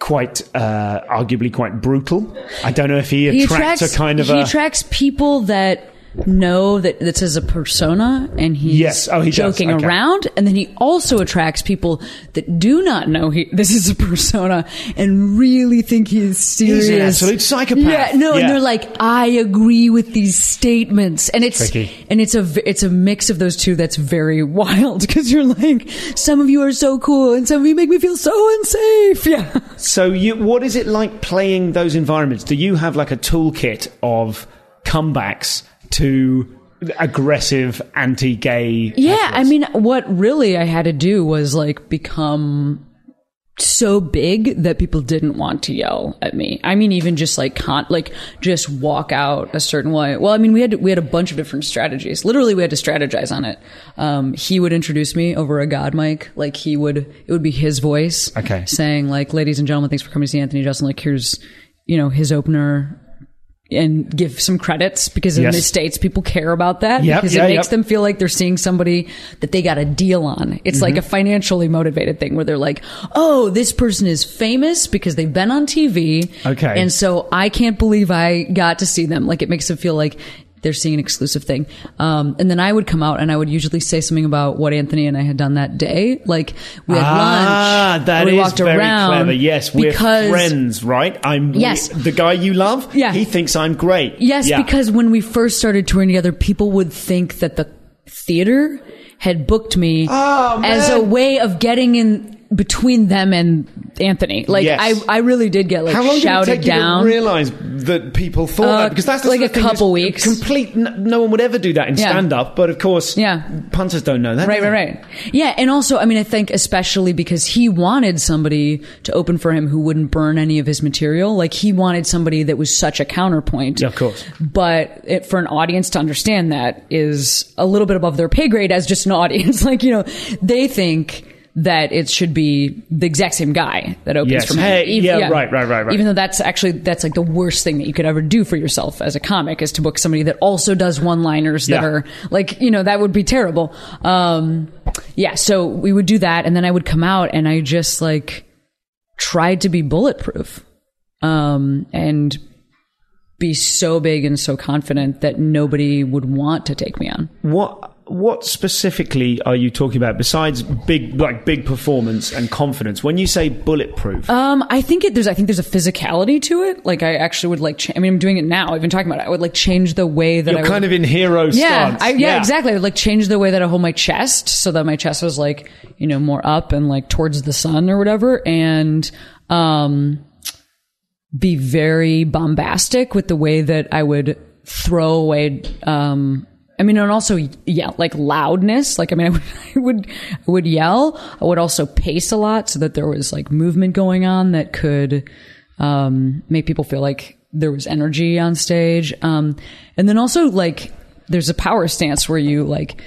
quite, uh, arguably quite brutal. I don't know if he attracts, he attracts a kind of he a... He attracts people that know that this is a persona and he's yes. oh, he joking okay. around. And then he also attracts people that do not know he, this is a persona and really think he is serious. He's an absolute psychopath. Yeah, no, yeah. And they're like, I agree with these statements. And it's tricky. And it's a, it's a mix of those two that's very wild because you're like, some of you are so cool and some of you make me feel so unsafe. Yeah. So you, what is it like playing those environments? Do you have like a toolkit of comebacks to aggressive anti-gay yeah athletes? I mean, what really I had to do was like become so big that people didn't want to yell at me. I mean, even just like can't like just walk out a certain way. Well, I mean, we had to, we had a bunch of different strategies. Literally, we had to strategize on it. Um, he would introduce me over a god mic. Like he would, it would be his voice, okay, saying like, "Ladies and gentlemen, thanks for coming to see Anthony Jeselnik. Like, here's, you know, his opener." And give some credits because in yes. the States people care about that yep, because yeah, it makes yep. them feel like they're seeing somebody that they got a deal on. It's mm-hmm. like a financially motivated thing where they're like, oh, this person is famous because they've been on T V. Okay. And so I can't believe I got to see them. Like it makes them feel like they're seeing an exclusive thing. Um, and then I would come out and I would usually say something about what Anthony and I had done that day. Like we had ah, lunch. That we is walked very around clever. Yes. We're because, friends, right? I'm yes. the guy you love. Yeah. He thinks I'm great. Yes. Yeah. Because when we first started touring together, people would think that the theater had booked me oh, as a way of getting in between them and Anthony. Like yes. I, I really did get like how long shouted did it take down. You didn't realize that people thought uh, that because that's the like sort of a thing couple weeks. Complete. No one would ever do that in yeah. stand up, but of course, yeah. punters don't know that. Right, right, right. Yeah, and also, I mean, I think especially because he wanted somebody to open for him who wouldn't burn any of his material. Like he wanted somebody that was such a counterpoint. Yeah, of course. But it, for an audience to understand that is a little bit above their pay grade as just an audience. Like you know, they think that it should be the exact same guy that opens yes. from him. Hey, even, yeah, yeah, right, right, right, right. Even though that's actually, that's like the worst thing that you could ever do for yourself as a comic is to book somebody that also does one-liners that yeah. are like, you know, that would be terrible. Um, yeah, so we would do that. And then I would come out and I just like tried to be bulletproof um, and be so big and so confident that nobody would want to take me on. What? What specifically are you talking about besides big, like big performance and confidence? When you say bulletproof, um, I think it, there's, I think there's a physicality to it. Like I actually would like, cha- I mean, I'm doing it now. I've been talking about it. I would like change the way that you're I you're kind would, of in hero yeah, stance. I, yeah, yeah, exactly. I would like change the way that I hold my chest so that my chest was like, you know, more up and like towards the sun or whatever. And, um, be very bombastic with the way that I would throw away, um, I mean, and also, yeah, like loudness. Like, I mean, I would, I would, I would yell. I would also pace a lot so that there was like movement going on that could, um, make people feel like there was energy on stage. Um, and then also like there's a power stance where you like,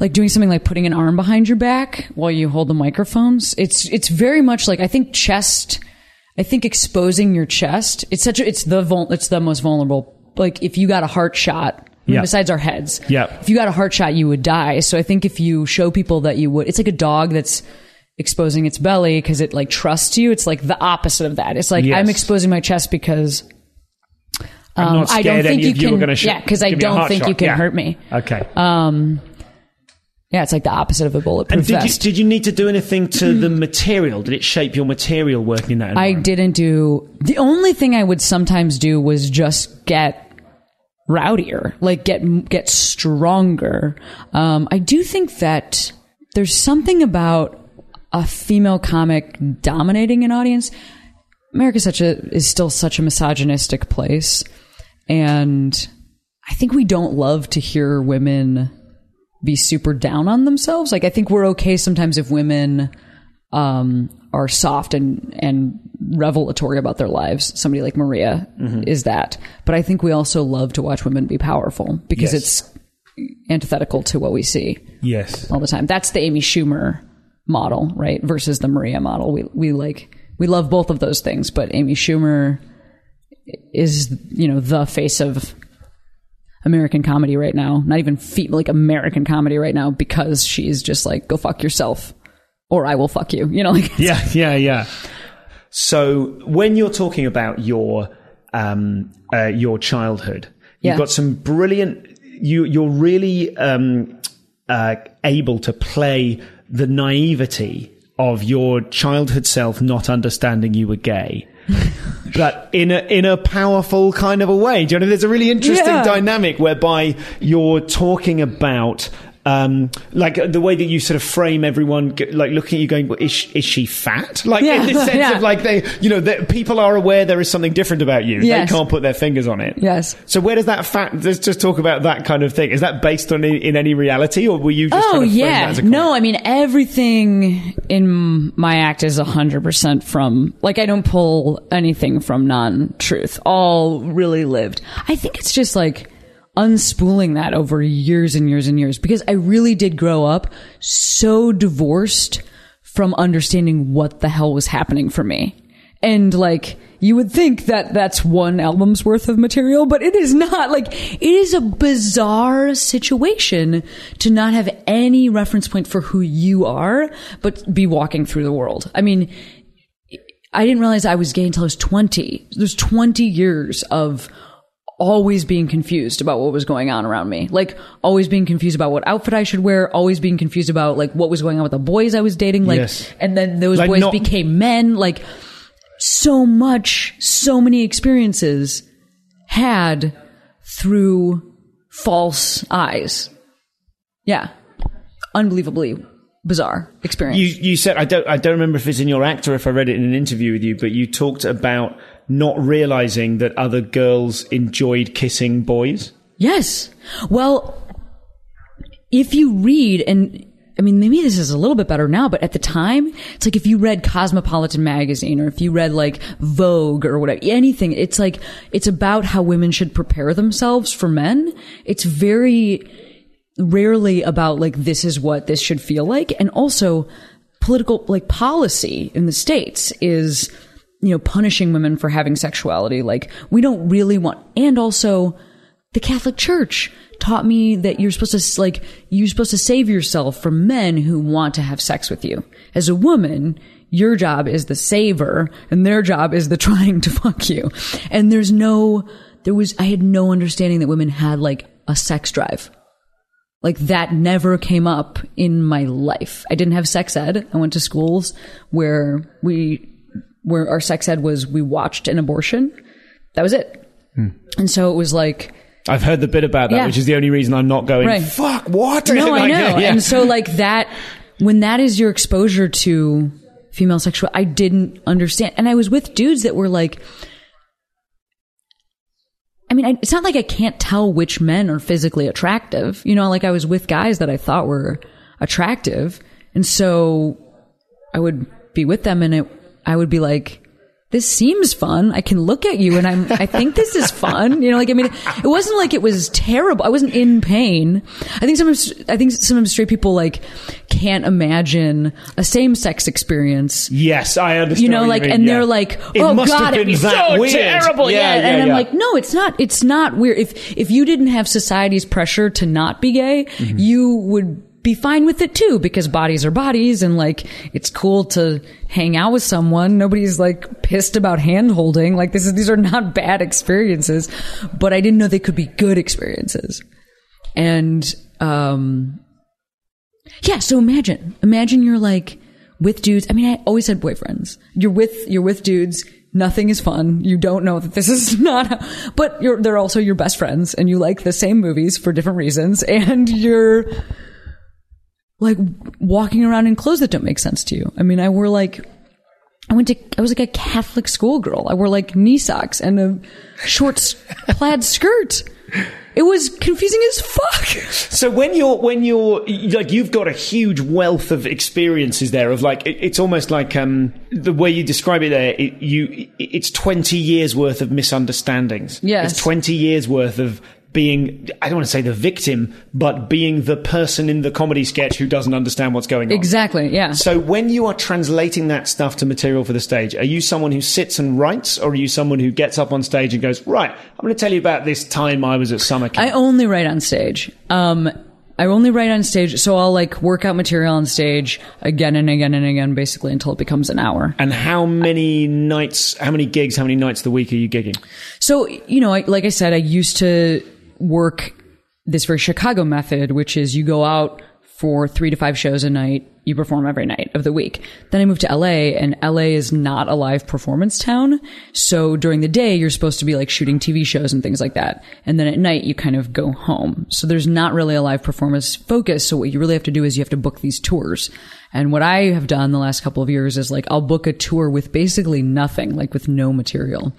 like doing something like putting an arm behind your back while you hold the microphones. It's, it's very much like, I think chest, I think exposing your chest. It's such a, it's the, vul, it's the most vulnerable. Like if you got a heart shot. Yeah. Besides our heads. Yeah. If you got a heart shot, you would die. So I think if you show people that you would, it's like a dog that's exposing its belly because it like trusts you. It's like the opposite of that. It's like, yes. I'm exposing my chest because um, I'm not I don't think you can, you sh- yeah, because I don't think shot. You can yeah. hurt me. Okay. Um, yeah, it's like the opposite of a bulletproof and did vest. You, did you need to do anything to the material? Did it shape your material working in that environment? I didn't do, the only thing I would sometimes do was just get rowdier, like get get stronger. Um, I do think that there's something about a female comic dominating an audience. America such a is still such a misogynistic place, and I think we don't love to hear women be super down on themselves. Like I think we're okay sometimes if women um, are soft and and. revelatory about their lives. Somebody like Maria mm-hmm. is that. But I think we also love to watch women be powerful because yes. it's antithetical to what we see yes. all the time. That's the Amy Schumer model, right? Versus the Maria model. We, we like, we love both of those things, but Amy Schumer is, you know, the face of American comedy right now, not even feet, like American comedy right now, because she's just like, go fuck yourself or I will fuck you, you know? Like, yeah, yeah, yeah. So when you're talking about your um, uh, your childhood, yeah. you've got some brilliant you, you're really um, uh, able to play the naivety of your childhood self not understanding you were gay. But in a in a powerful kind of a way. Do you know, there's a really interesting yeah. dynamic whereby you're talking about um, like the way that you sort of frame everyone, like looking at you going, well, is, she, is she fat? Like yeah. in the sense yeah. of like they, you know, that people are aware there is something different about you. Yes. They can't put their fingers on it. Yes. So where does that fat, let's just talk about that kind of thing. Is that based on in, in any reality, or were you just oh, yeah. that as a no, I mean, everything in my act is a hundred percent from, like, I don't pull anything from non-truth. All really lived. I think it's just like, unspooling that over years and years and years, because I really did grow up so divorced from understanding what the hell was happening for me. And like, you would think that that's one album's worth of material, but it is not. Like, it is a bizarre situation to not have any reference point for who you are, but be walking through the world. I mean, I didn't realize I was gay until I was twenty. There's twenty years of always being confused about what was going on around me. Like, always being confused about what outfit I should wear, always being confused about like what was going on with the boys I was dating. Like, yes. and then those like boys not- became men. Like, so much, so many experiences had through false eyes. Yeah. Unbelievably bizarre experience. You, you said, I don't, I don't remember if it's in your act or if I read it in an interview with you, but you talked about not realizing that other girls enjoyed kissing boys? Yes. Well, if you read, and I mean, maybe this is a little bit better now, but at the time, it's like if you read Cosmopolitan magazine or if you read like Vogue or whatever, anything, it's like, it's about how women should prepare themselves for men. It's very rarely about like, this is what this should feel like. And also political, like policy in the States is, you know, punishing women for having sexuality. Like, we don't really want, and also the Catholic Church taught me that you're supposed to, like, you're supposed to save yourself from men who want to have sex with you. As a woman, your job is the saver and their job is the trying to fuck you. And there's no, there was, I had no understanding that women had like a sex drive. Like, that never came up in my life. I didn't have sex ed. I went to schools where we, where our sex ed was, we watched an abortion. That was it. Hmm. And so it was like, I've heard the bit about that, yeah. which is the only reason I'm not going, right. fuck, what? No, like, I know. Yeah, yeah. And so like that, when that is your exposure to female sexual, I didn't understand. And I was with dudes that were like, I mean, I, it's not like I can't tell which men are physically attractive. You know, like I was with guys that I thought were attractive. And so I would be with them and it, I would be like, this seems fun. I can look at you and I'm, I think this is fun. You know, like, I mean, it wasn't like it was terrible. I wasn't in pain. I think sometimes, I think sometimes straight people like can't imagine a same sex experience. Yes, I understand. You know, like, you mean, and yeah. they're like, oh it God, it's so weird. Terrible. Yeah. yeah. yeah and yeah, I'm yeah. like, no, it's not, it's not weird. If, if you didn't have society's pressure to not be gay, mm-hmm. you would be fine with it too, because bodies are bodies and like it's cool to hang out with someone. Nobody's like pissed about hand holding. Like, this is, these are not bad experiences, but I didn't know they could be good experiences. And um yeah, so imagine imagine you're like with dudes. I mean, I always had boyfriends. You're with you're with dudes. Nothing is fun. You don't know that this is not, how, but you're they're also your best friends, and you like the same movies for different reasons, and you're like walking around in clothes that don't make sense to you. I mean, I wore like, I went to, I was like a Catholic schoolgirl. I wore like knee socks and a short plaid skirt. It was confusing as fuck. So when you're, when you're like, you've got a huge wealth of experiences there of like, it, it's almost like, um, the way you describe it there, it, you, it's twenty years worth of misunderstandings. Yes. It's twenty years worth of being, I don't want to say the victim, but being the person in the comedy sketch who doesn't understand what's going on. Exactly, yeah. So when you are translating that stuff to material for the stage, are you someone who sits and writes, or are you someone who gets up on stage and goes, right, I'm going to tell you about this time I was at summer camp? I only write on stage. Um, I only write on stage, so I'll like work out material on stage again and again and again, basically until it becomes an hour. And how many I, nights, how many gigs, how many nights of the week are you gigging? So, you know, I, like I said, I used to work this very Chicago method, which is you go out for three to five shows a night, you perform every night of the week. Then I moved to L A, and L A is not a live performance town. So during the day, you're supposed to be like shooting T V shows and things like that. And then at night, you kind of go home. So there's not really a live performance focus. So what you really have to do is you have to book these tours. And what I have done the last couple of years is like, I'll book a tour with basically nothing, like with no material.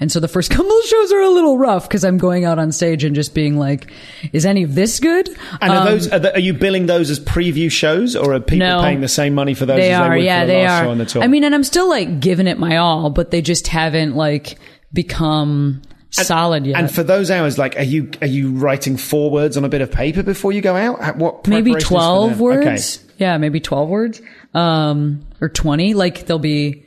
And so the first couple of shows are a little rough because I'm going out on stage and just being like, is any of this good? And are um, those, are, the, are you billing those as preview shows, or are people no, paying the same money for those they as they are, would yeah, for the they last are. show on the tour? I mean, and I'm still like giving it my all, but they just haven't like become and, solid yet. And for those hours, like, are you, are you writing four words on a bit of paper before you go out? What Maybe twelve words. Okay. Yeah, maybe twelve words, um, or twenty. Like there'll be...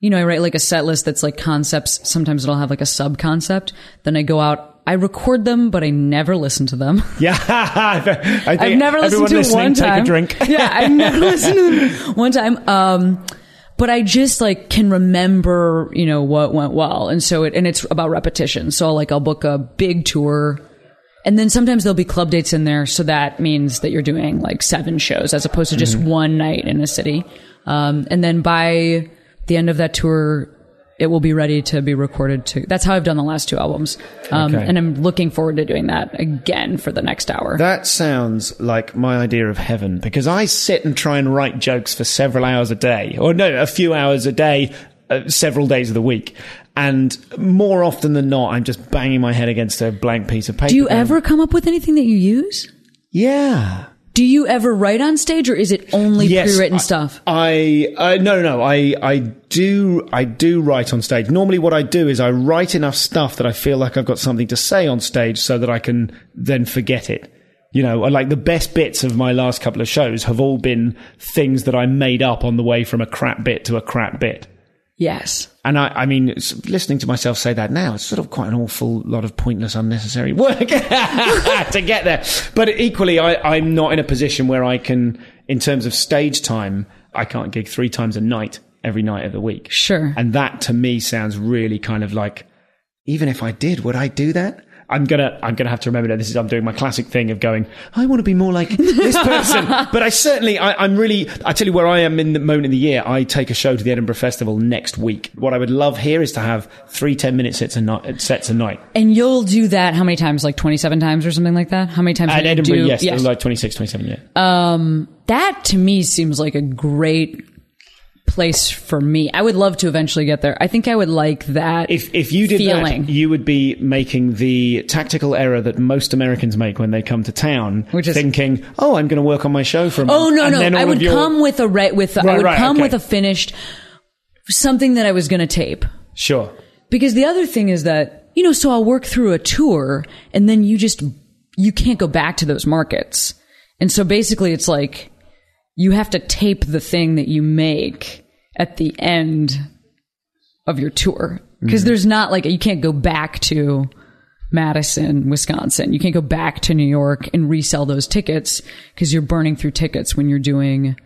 You know, I write like a set list that's like concepts. Sometimes it'll have like a sub concept. Then I go out, I record them, but I never listen to them. Yeah. I I've never listened to them one time. Take a drink. Yeah. I've never listened to them one time. Um, but I just like can remember, you know, what went well. And so it, and it's about repetition. So like I'll book a big tour, and then sometimes there'll be club dates in there. So that means that you're doing like seven shows as opposed to just mm-hmm. one night in a city. Um, and then by the end of that tour, it will be ready to be recorded too. That's how I've done the last two albums. Um, okay. And I'm looking forward to doing that again for the next hour. That sounds like my idea of heaven, because I sit and try and write jokes for several hours a day, or no, a few hours a day, uh, several days of the week. And more often than not, I'm just banging my head against a blank piece of paper. Do you ever come up with anything that you use? Yeah. Do you ever write on stage, or is it only yes, pre-written I, stuff? I, I, no, no, I, I do, I do write on stage. Normally what I do is I write enough stuff that I feel like I've got something to say on stage so that I can then forget it. You know, like the best bits of my last couple of shows have all been things that I made up on the way from a crap bit to a crap bit. Yes. And I, I mean, listening to myself say that now, it's sort of quite an awful lot of pointless, unnecessary work to get there. But equally, I, I'm not in a position where I can, in terms of stage time, I can't gig three times a night every night of the week. Sure. And that to me sounds really kind of like, even if I did, would I do that? I'm gonna, I'm gonna have to remember that this is, I'm doing my classic thing of going, I want to be more like this person. But I certainly, I, I'm really, I tell you where I am in the moment of the year. I take a show to the Edinburgh Festival next week. What I would love here is to have three ten minute sets a night, sets a night. And you'll do that how many times? Like twenty-seven times or something like that? How many times? At Edinburgh, do, yes, yes. Like twenty-six, twenty-seven, yeah. Um, that to me seems like a great place for me. I would love to eventually get there. I think I would like that. If if you did feeling. that, you would be making the tactical error that most Americans make when they come to town, which is thinking, "Oh, I'm going to work on my show for a month." Oh no, and no, then I would your... come with a re- with a, right, I would right, come okay. with a finished something that I was going to tape. Sure. Because the other thing is that, you know, so I'll work through a tour, and then you just you can't go back to those markets, and so basically it's like you have to tape the thing that you make at the end of your tour, because mm. there's not like, you can't go back to Madison, Wisconsin. You can't go back to New York and resell those tickets, because you're burning through tickets when you're doing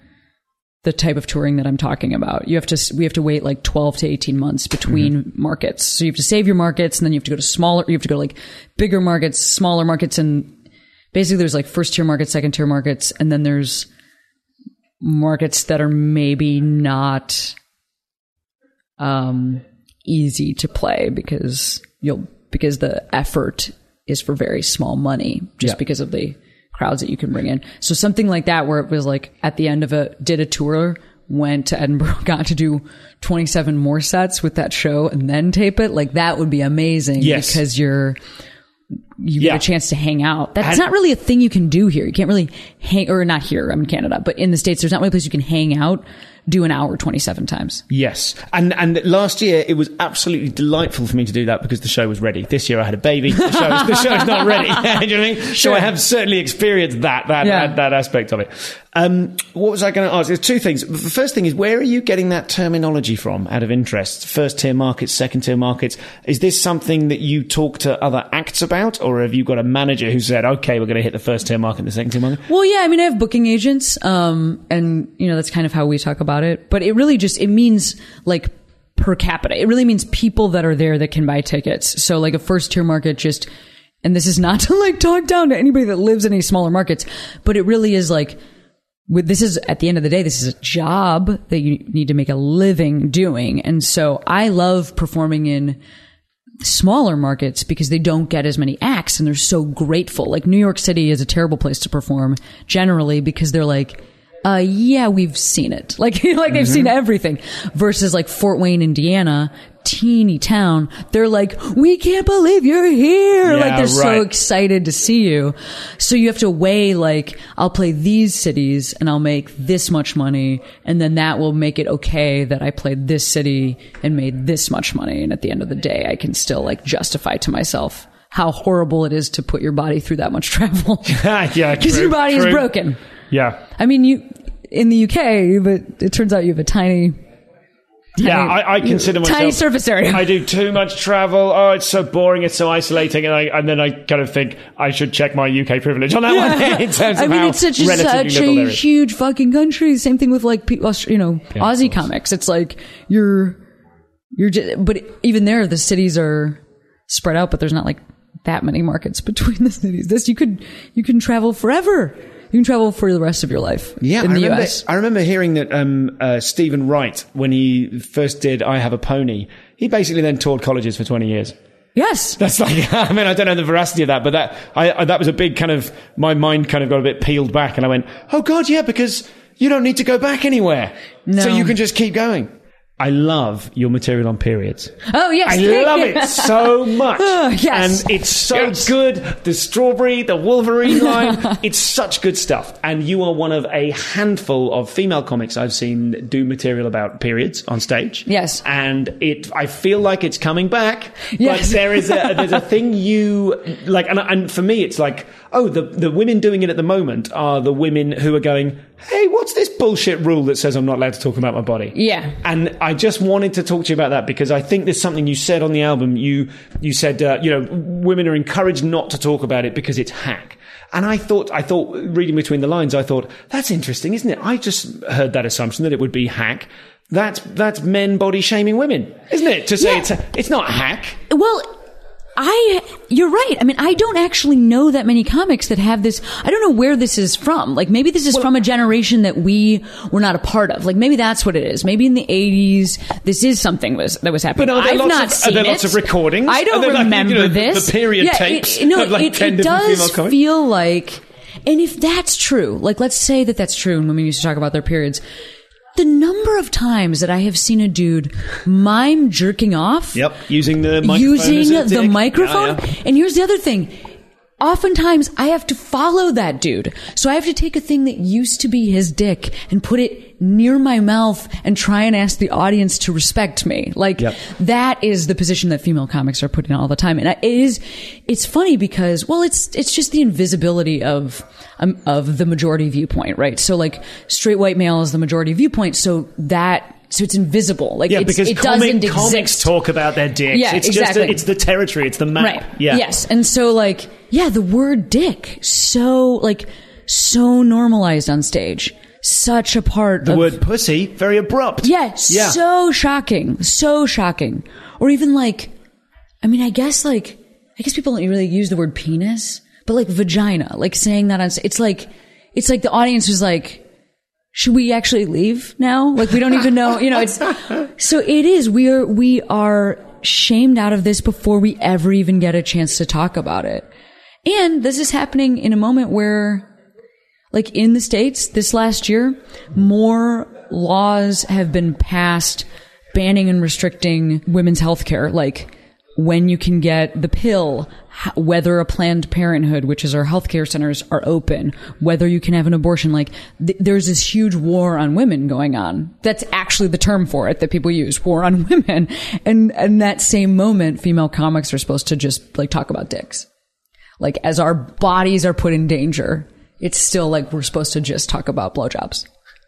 the type of touring that I'm talking about. You have to, we have to wait like twelve to eighteen months between mm-hmm. markets. So you have to save your markets, and then you have to go to smaller, you have to go to like bigger markets, smaller markets. And basically there's like first tier markets, second tier markets. And then there's markets that are maybe not um, easy to play because you'll because the effort is for very small money, just yeah. because of the crowds that you can bring in. So something like that, where it was like at the end of a did a tour, went to Edinburgh, got to do twenty-seven more sets with that show, and then tape it. Like that would be amazing, yes. because you're. You yeah. get a chance to hang out. That's and not really a thing you can do here. You can't really hang, or not here, I'm in Canada, but in the States, there's not really a place you can hang out, do an hour twenty-seven times. Yes. And and last year, it was absolutely delightful for me to do that because the show was ready. This year, I had a baby. The show is, the show is not ready. You know what I mean? Sure. So I have certainly experienced that, that, yeah. that, that aspect of it. Um, what was I going to ask? There's two things. The first thing is, where are you getting that terminology from, out of interest? First tier markets, second tier markets. Is this something that you talk to other acts about, or have you got a manager who said, okay, we're going to hit the first tier market and the second tier market? Well, yeah, I mean, I have booking agents, um, and, you know, that's kind of how we talk about it. But it really just, it means like per capita. It really means people that are there that can buy tickets. So like a first tier market just and this is not to like talk down to anybody that lives in any smaller markets, but it really is like, with, this is at the end of the day, this is a job that you need to make a living doing. And so I love performing in smaller markets because they don't get as many acts and they're so grateful. Like New York City is a terrible place to perform generally because they're like, uh, yeah, we've seen it. Like, like they've mm-hmm. seen everything versus like Fort Wayne, Indiana, teeny town. They're like, we can't believe you're here. Yeah, like they're right. so excited to see you. So you have to weigh like, I'll play these cities and I'll make this much money. And then that will make it okay that I played this city and made this much money. And at the end of the day, I can still like justify to myself how horrible it is to put your body through that much travel. Yeah, because your body true. is broken. Yeah. I mean, you in the U K, but it turns out you have a tiny... tiny yeah, I, I consider myself... Tiny surface area. I do too much travel. Oh, it's so boring. It's so isolating. And I and then I kind of think I should check my U K privilege on that yeah. one. In terms I of mean, how it's such a, such a huge fucking country. Same thing with, like, you know, yeah, Aussie comics. It's like, you're... you're just, but even there, the cities are spread out, but there's not, like, that many markets between the cities. This, you could you can travel forever. You can travel for the rest of your life yeah, in the I remember, U S. I remember hearing that um, uh, Stephen Wright, when he first did I Have a Pony, he basically then toured colleges for twenty years. Yes. That's like, I mean, I don't know the veracity of that, but that I, I that was a big kind of, my mind kind of got a bit peeled back and I went, oh God, yeah, because you don't need to go back anywhere. No. So you can just keep going. I love your material on periods. Oh, yes. I love it so much. Oh, yes. And it's so yes. good. The strawberry, the Wolverine line. It's such good stuff. And you are one of a handful of female comics I've seen do material about periods on stage. Yes. And it, I feel like it's coming back. Yes. But there is a, there's a thing you, like, and, and for me, it's like, oh, the, the women doing it at the moment are the women who are going, hey, what's this bullshit rule that says I'm not allowed to talk about my body? Yeah. And I just wanted to talk to you about that because I think there's something you said on the album. You you said, uh, you know, women are encouraged not to talk about it because it's hack. And I thought, I thought, reading between the lines, I thought, that's interesting, isn't it? I just heard that assumption that it would be hack. That's, that's men body shaming women, isn't it? To say yeah. it's a, it's not hack. Well... I, you're right. I mean, I don't actually know that many comics that have this. I don't know where this is from. Like, maybe this is well, from a generation that we were not a part of. Like, maybe that's what it is. Maybe in the eighties, this is something was, that was happening. But are there I've lots not of, seen Are there it. lots of recordings? I don't remember like, you know, this. The, the period yeah, tapes. It, no, of like it, it does feel like, and if that's true, like, let's say that that's true, and women used to talk about their periods. The number of times that I have seen a dude mime jerking off. Yep, using the microphone. Using the microphone. Yeah, yeah. And here's the other thing. Oftentimes, I have to follow that dude. So I have to take a thing that used to be his dick and put it near my mouth and try and ask the audience to respect me. Like, yep. that is the position that female comics are put in all the time. And it is, it's funny because, well, it's, it's just the invisibility of, um, of the majority viewpoint, right? So, like, straight white male is the majority viewpoint. So that, so it's invisible. Like, yeah, it's, because it comic, doesn't exist. Comics talk about their dicks. Yeah, it's exactly. just, a, it's the territory. It's the map. Right. Yeah. Yes. And so, like, yeah, the word dick, so, like, so normalized on stage. Such a part the of... The word pussy, very abrupt. Yeah, yeah, so shocking. So shocking. Or even, like, I mean, I guess, like, I guess people don't really use the word penis, but, like, vagina, like, saying that on stage. It's like, it's like the audience was like, should we actually leave now? Like, we don't even know, you know, it's... So it is, we are, we are shamed out of this before we ever even get a chance to talk about it. And this is happening in a moment where... Like, in the States, this last year, more laws have been passed banning and restricting women's health care. Like, when you can get the pill, whether a Planned Parenthood, which is our healthcare centers, are open, whether you can have an abortion. Like, th- there's this huge war on women going on. That's actually the term for it that people use, war on women. And in that same moment, female comics are supposed to just, like, talk about dicks. Like, as our bodies are put in danger... It's still like we're supposed to just talk about blowjobs.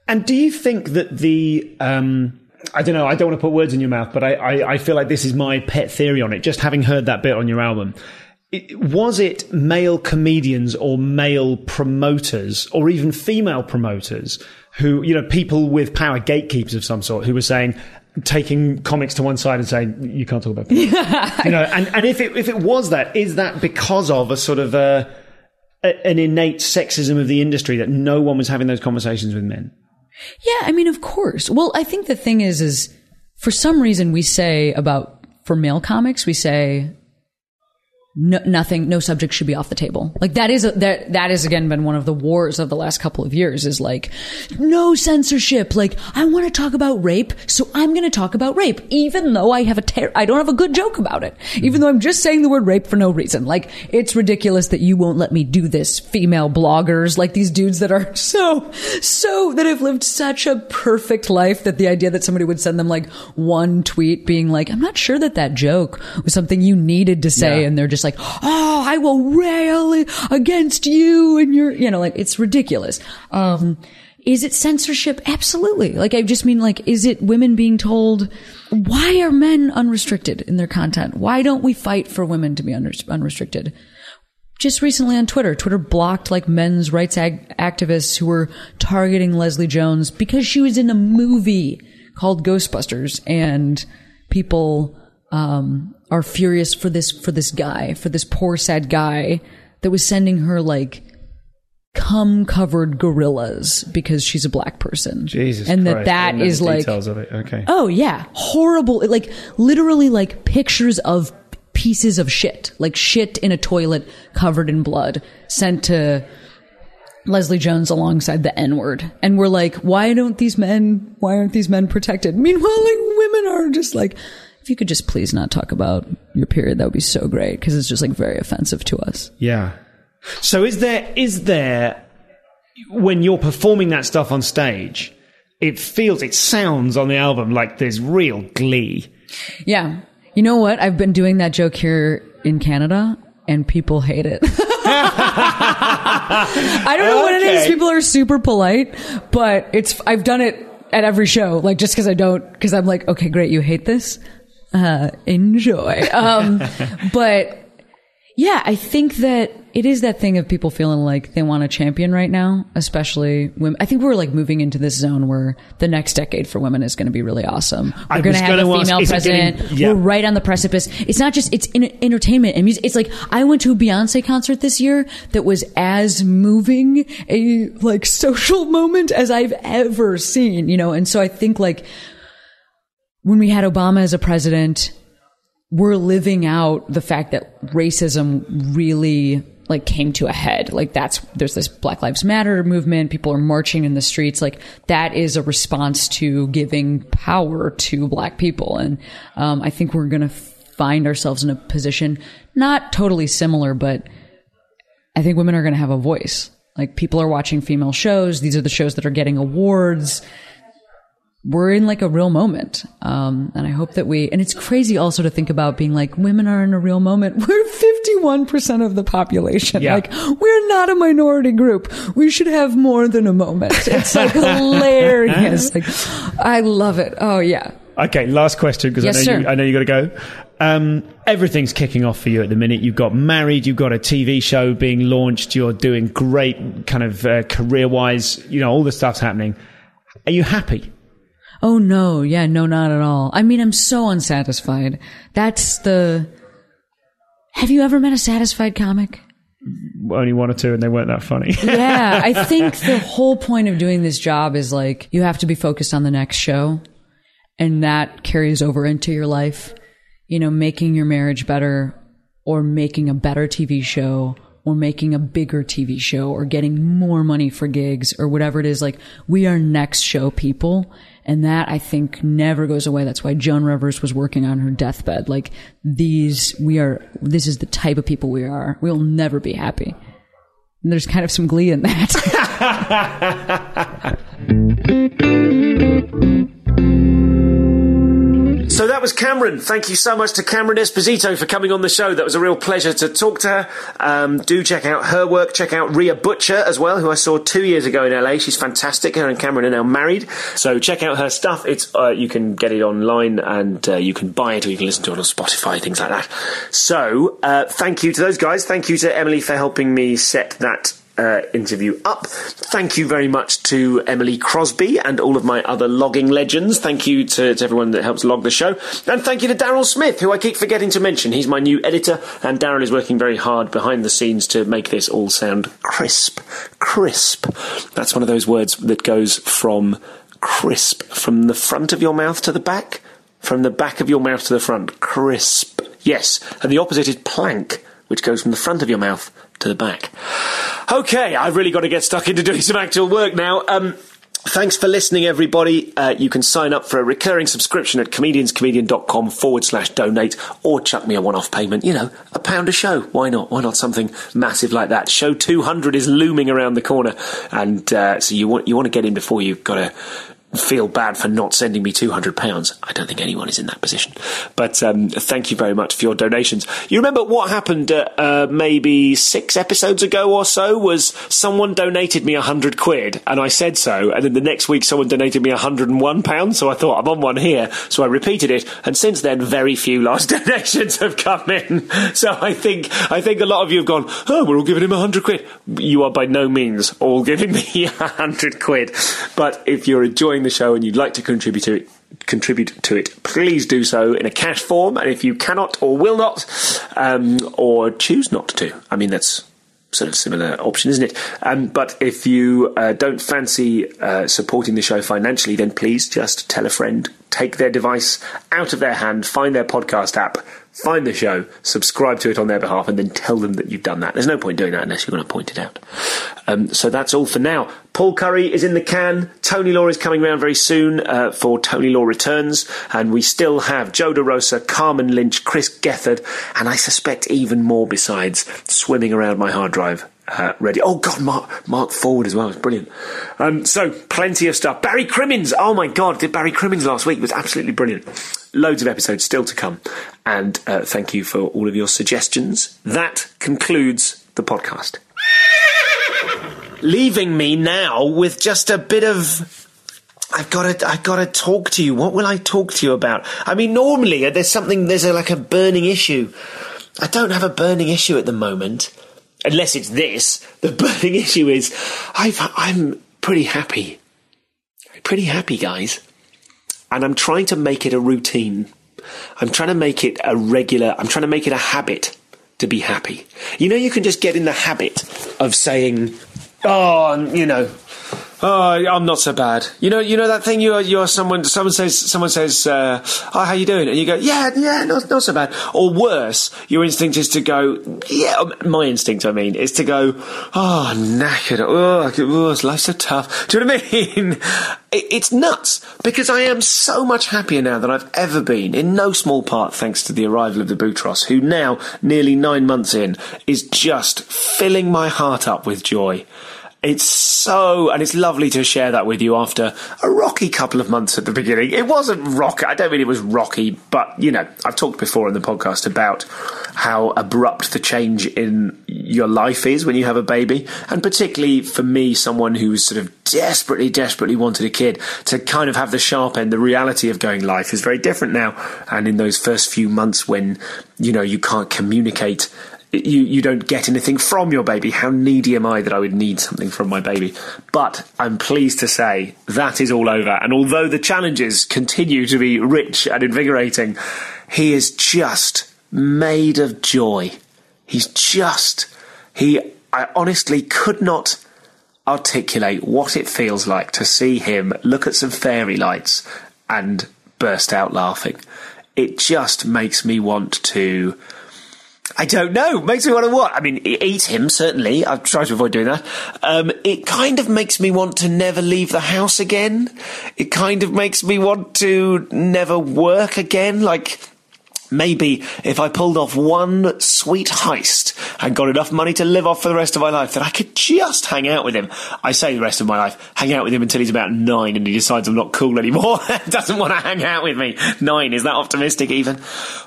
And do you think that the, um, I don't know, I don't want to put words in your mouth, but I, I, I feel like this is my pet theory on it, just having heard that bit on your album. It, was it male comedians or male promoters or even female promoters who, you know, people with power, gatekeepers of some sort, who were saying, taking comics to one side and saying, you can't talk about comics. Yeah. You know, and, and if it, if it was that, is that because of a sort of a, a, an innate sexism of the industry that no one was having those conversations with men? Yeah, I mean, of course. Well, I think the thing is, is for some reason we say about, for male comics, we say, no, nothing, no subject should be off the table. Like that is, a, that, that has again been one of the wars of the last couple of years is like, no censorship. Like I want to talk about rape. So I'm going to talk about rape, even though I have a, ter- I don't have a good joke about it, even though I'm just saying the word rape for no reason. Like it's ridiculous that you won't let me do this. Female bloggers, like these dudes that are so, so that have lived such a perfect life that the idea that somebody would send them like one tweet being like, I'm not sure that that joke was something you needed to say. Yeah. And they're just like, like, oh, I will rail against you and your, you know, like it's ridiculous. Um, is it censorship? Absolutely. Like I just mean like, is it women being told, why are men unrestricted in their content? Why don't we fight for women to be unrestricted? Just recently on Twitter, Twitter blocked like men's rights ag- activists who were targeting Leslie Jones because she was in a movie called Ghostbusters and people, um, are furious for this, for this guy, for this poor, sad guy that was sending her like cum covered gorillas because she's a black person. Jesus and Christ. that that is like, of it. Okay. Oh yeah. Horrible. Like literally like pictures of pieces of shit, like shit in a toilet covered in blood sent to Leslie Jones alongside the N-word. And we're like, why don't these men, why aren't these men protected? Meanwhile, like women are just like, if you could just please not talk about your period, that would be so great because it's just like very offensive to us. Yeah. So is there, is there, when you're performing that stuff on stage, it feels, it sounds on the album like there's real glee. Yeah. You know what? I've been doing that joke here in Canada and people hate it. I don't know okay. what it is. People are super polite, but it's, I've done it at every show. Like just because I don't, because I'm like, okay, great. You hate this. Uh, enjoy. Um, but yeah, I think that it is that thing of people feeling like they want a champion right now, especially women. I think we're like moving into this zone where the next decade for women is going to be really awesome. We're going to have gonna a female ask, president. Getting, yeah. We're right on the precipice. It's not just, it's in entertainment and music. It's like, I went to a Beyonce concert this year that was as moving a like social moment as I've ever seen, you know? And so I think like, when we had Obama as a president, we're living out the fact that racism really like came to a head. Like that's, there's this Black Lives Matter movement. People are marching in the streets. Like that is a response to giving power to black people. And, um, I think we're going to find ourselves in a position, not totally similar, but I think women are going to have a voice. Like people are watching female shows. These are the shows that are getting awards. We're in like a real moment. Um, and I hope that we, and it's crazy also to think about being like, women are in a real moment. We're fifty-one percent of the population. Yeah. Like we're not a minority group. We should have more than a moment. It's like hilarious. Like I love it. Oh yeah. Okay. Last question. Cause yes, I know you, I know you got to go. Um, everything's kicking off for you at the minute. You've got married, you've got a T V show being launched. You're doing great kind of uh, career wise, you know, all the stuff's happening. Are you happy? Oh no, yeah, no, not at all. I mean, I'm so unsatisfied. That's the... Have you ever met a satisfied comic? Only one or two, and they weren't that funny. Yeah, I think the whole point of doing this job is like, you have to be focused on the next show, and that carries over into your life. You know, making your marriage better, or making a better T V show, or making a bigger T V show, or getting more money for gigs, or whatever it is. Like, we are next show people. And that, I think, never goes away. That's why Joan Rivers was working on her deathbed. Like, these, we are, this is the type of people we are. We'll never be happy. And there's kind of some glee in that. So that was Cameron. Thank you so much to Cameron Esposito for coming on the show. That was a real pleasure to talk to her. Um, do check out her work. Check out Rhea Butcher as well, who I saw two years ago in L A. She's fantastic. Her and Cameron are now married. So check out her stuff. It's uh, you can get it online and uh, you can buy it or you can listen to it on Spotify, things like that. So uh, thank you to those guys. Thank you to Emily for helping me set that uh, interview up. Thank you very much to Emily Crosby and all of my other logging legends. Thank you to, to everyone that helps log the show. And thank you to Daryl Smith, who I keep forgetting to mention. He's my new editor, and Daryl is working very hard behind the scenes to make this all sound crisp. Crisp. That's one of those words that goes from crisp, from the front of your mouth to the back, from the back of your mouth to the front. Crisp. Yes, and the opposite is plank, which goes from the front of your mouth to the back. Okay, I've really got to get stuck into doing some actual work now. Um, thanks for listening, everybody. Uh, you can sign up for a recurring subscription at comedianscomedian.com forward slash donate, or chuck me a one-off payment, you know, a pound a show. Why not? Why not something massive like that? Show two hundred is looming around the corner, and uh, so you want you want to get in before you've got to feel bad for not sending me two hundred pounds. I don't think anyone is in that position. But um, thank you very much for your donations. You remember what happened uh, uh, maybe six episodes ago or so was someone donated me one hundred quid, and I said so, and then the next week someone donated me one hundred and one pounds, so I thought, I'm on one here. So I repeated it, and since then, very few last donations have come in. So I think I think a lot of you have gone, oh, we're all giving him one hundred quid. You are by no means all giving me one hundred quid. But if you're enjoying the show and you'd like to contribute to it, contribute to it, please do so in a cash form. And if you cannot or will not, um, or choose not to, I mean, that's sort of similar option, isn't it? Um, but if you uh, don't fancy uh, supporting the show financially, then please just tell a friend, take their device out of their hand, find their podcast app, find the show, subscribe to it on their behalf, and then tell them that you've done that. There's no point doing that unless you're going to point it out. Um, so that's all for now. Paul Curry is in the can. Tony Law is coming round very soon uh, for Tony Law Returns. And we still have Joe DeRosa, Carmen Lynch, Chris Gethard, and I suspect even more besides, swimming around my hard drive. Uh, ready. Oh, God, Mark Mark Forward as well. It's brilliant. Um, so, plenty of stuff. Barry Crimmins. Oh, my God. Did Barry Crimmins last week. It was absolutely brilliant. Loads of episodes still to come. And uh, thank you for all of your suggestions. That concludes the podcast. Leaving me now with just a bit of... I've got to, I've got to talk to you. What will I talk to you about? I mean, normally there's something, there's a, like a burning issue. I don't have a burning issue at the moment. Unless it's this, the burning issue is I've, I'm pretty happy. Pretty happy, guys. And I'm trying to make it a routine. I'm trying to make it a regular, I'm trying to make it a habit to be happy. You know, you can just get in the habit of saying, oh, you know, oh, I'm not so bad. You know, you know that thing. You are, you are someone. Someone says, someone says, uh, "Oh, how you doing?" And you go, "Yeah, yeah, not, not so bad." Or worse, your instinct is to go, "Yeah." My instinct, I mean, is to go, "Oh, knackered. Oh, oh life's so tough." Do you know what I mean? it, it's nuts because I am so much happier now than I've ever been. In no small part, thanks to the arrival of the Boutros, who now, nearly nine months in, is just filling my heart up with joy. It's so, and it's lovely to share that with you after a rocky couple of months at the beginning. It wasn't rocky. I don't mean it was rocky, but, you know, I've talked before on the podcast about how abrupt the change in your life is when you have a baby. And particularly for me, someone who was sort of desperately, desperately wanted a kid, to kind of have the sharp end, the reality of going life is very different now. And in those first few months when, you know, you can't communicate, You you don't get anything from your baby. How needy am I that I would need something from my baby? But I'm pleased to say that is all over. And although the challenges continue to be rich and invigorating, he is just made of joy. He's just... He... I honestly could not articulate what it feels like to see him look at some fairy lights and burst out laughing. It just makes me want to... I don't know. Makes me want to what? I mean, eat him, certainly. I've tried to avoid doing that. Um, it kind of makes me want to never leave the house again. It kind of makes me want to never work again. Like, maybe if I pulled off one sweet heist and got enough money to live off for the rest of my life, that I could just hang out with him. I say the rest of my life, hang out with him until he's about nine and he decides I'm not cool anymore. Doesn't want to hang out with me. Nine, is that optimistic even?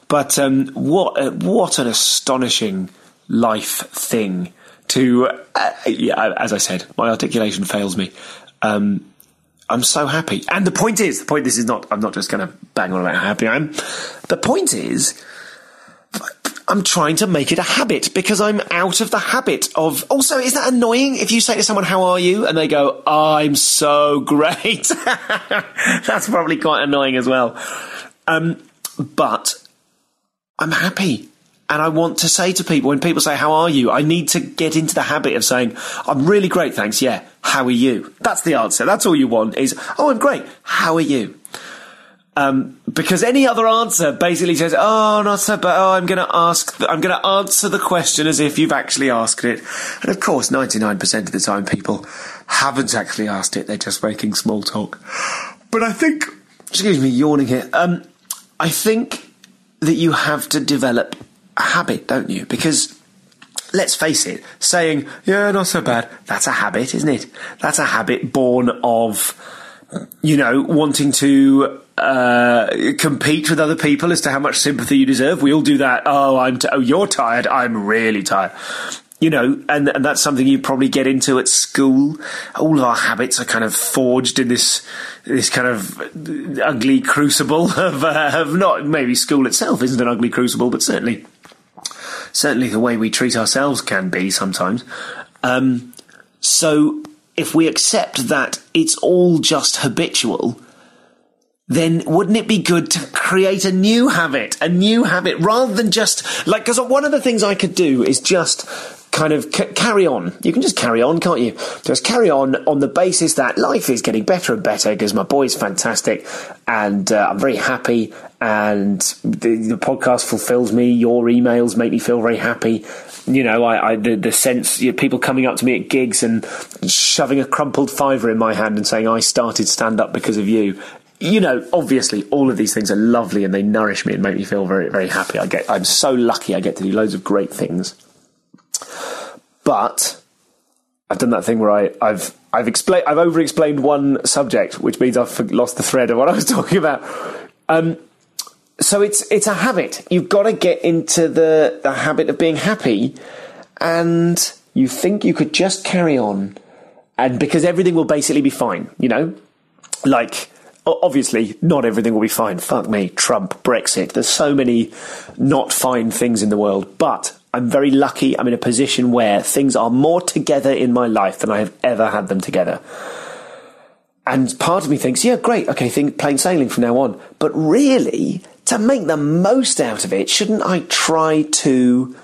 But um, what a, what an astonishing life thing to... Uh, yeah, as I said, my articulation fails me. Um, I'm so happy. And the point is, the point this is not, I'm not just going to bang on about how happy I am. The point is, I'm trying to make it a habit because I'm out of the habit of... Also, is that annoying if you say to someone, how are you? And they go, I'm so great. That's probably quite annoying as well. Um, but I'm happy. And I want to say to people, when people say, how are you? I need to get into the habit of saying, I'm really great, thanks, yeah. How are you? That's the answer. That's all you want is, oh, I'm great. How are you? Um, because any other answer basically says, oh, not so bad. Oh, I'm going to ask, th- I'm going to answer the question as if you've actually asked it. And of course, ninety-nine percent of the time people haven't actually asked it. They're just making small talk. But I think, excuse me, yawning here. Um, I think that you have to develop a habit, don't you? Because let's face it, saying, yeah, not so bad, that's a habit, isn't it? That's a habit born of, you know, wanting to uh, compete with other people as to how much sympathy you deserve. We all do that. Oh, I'm t- oh, you're tired. I'm really tired. You know, and, and that's something you probably get into at school. All of our habits are kind of forged in this this kind of ugly crucible of, uh, of not maybe school itself isn't an ugly crucible, but certainly certainly the way we treat ourselves can be sometimes. Um, so if we accept that it's all just habitual, then wouldn't it be good to create a new habit, a new habit, rather than just, like, because one of the things I could do is just kind of c- carry on. You can just carry on, can't you? Just carry on on the basis that life is getting better and better because my boy's fantastic and uh, I'm very happy and the, the podcast fulfills me. Your emails make me feel very happy. You know, I, I the, the sense, you know, people coming up to me at gigs and shoving a crumpled fiver in my hand and saying, I started stand-up because of you. You know, obviously, all of these things are lovely and they nourish me and make me feel very, very happy. I get, I'm so lucky I get to do loads of great things. But I've done that thing where I, I've I've explained, I've over-explained one subject, which means I've lost the thread of what I was talking about. Um, so it's it's a habit. You've got to get into the, the habit of being happy, and you think you could just carry on, and because everything will basically be fine, you know? Like... Obviously, not everything will be fine. Fuck me, Trump, Brexit. There's so many not fine things in the world. But I'm very lucky. I'm in a position where things are more together in my life than I have ever had them together. And part of me thinks, yeah, great. Okay, think plain sailing from now on. But really, to make the most out of it, shouldn't I try to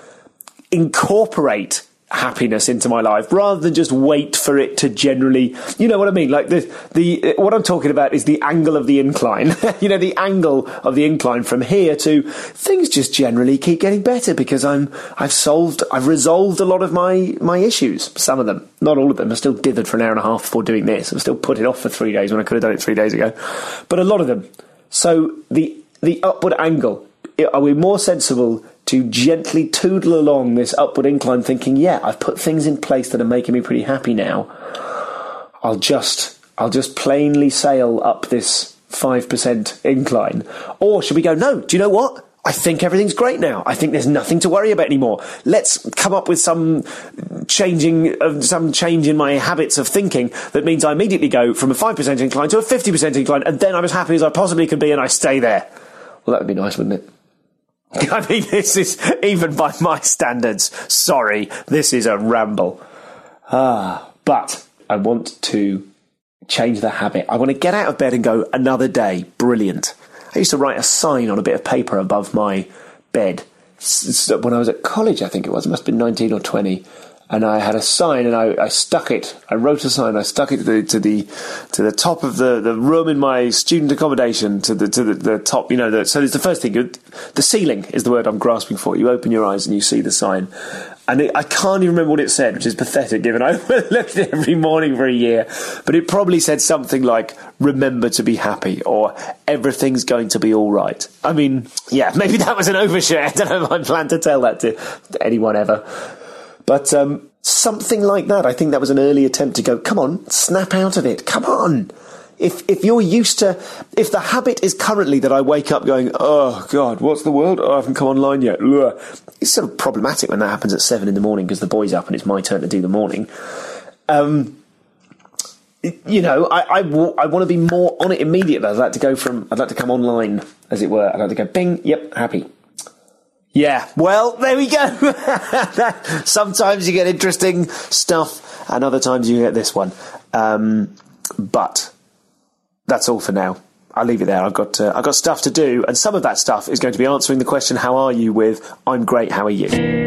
incorporate happiness into my life rather than just wait for it to generally, you know what I mean? Like the, the, what I'm talking about is the angle of the incline, you know, the angle of the incline from here to things just generally keep getting better because I'm, I've solved, I've resolved a lot of my, my issues. Some of them, not all of them. I still dithered for an hour and a half before doing this. I'm still put it off for three days when I could have done it three days ago, but a lot of them. So the, the upward angle, are we more sensible to gently toodle along this upward incline thinking, yeah, I've put things in place that are making me pretty happy now. I'll just, I'll just plainly sail up this five percent incline. Or should we go, no, do you know what? I think everything's great now. I think there's nothing to worry about anymore. Let's come up with some changing, uh, some change in my habits of thinking that means I immediately go from a five percent incline to a fifty percent incline and then I'm as happy as I possibly can be and I stay there. Well, that would be nice, wouldn't it? I mean, this is, even by my standards, sorry, this is a ramble. Ah, but I want to change the habit. I want to get out of bed and go, another day, brilliant. I used to write a sign on a bit of paper above my bed when I was at college, I think it was. It must have been nineteen or twenty. And I had a sign and I, I stuck it. I wrote a sign. I stuck it to the, to the, to the top of the, the room in my student accommodation to the, to the, the top, you know, the, so it's the first thing. The ceiling is the word I'm grasping for. You open your eyes and you see the sign. And it, I can't even remember what it said, which is pathetic given I looked at it every morning for a year. But it probably said something like, remember to be happy or everything's going to be all right. I mean, yeah, maybe that was an overshare. I don't know if I plan to tell that to anyone ever. But um, something like that, I think that was an early attempt to go, come on, snap out of it. Come on. If if you're used to, if the habit is currently that I wake up going, oh, God, what's the world? Oh, I haven't come online yet. Ugh. It's sort of problematic when that happens at seven in the morning because the boy's up and it's my turn to do the morning. Um, you know, I, I, w- I want to be more on it immediately. I'd like to go from, I'd like to come online, as it were. I'd like to go, bing, yep, happy. Yeah, well, there we go. Sometimes you get interesting stuff, and other times you get this one. Um, but that's all for now. I'll leave it there. I've got uh, I've got stuff to do, and some of that stuff is going to be answering the question, how are you, with I'm great, how are you?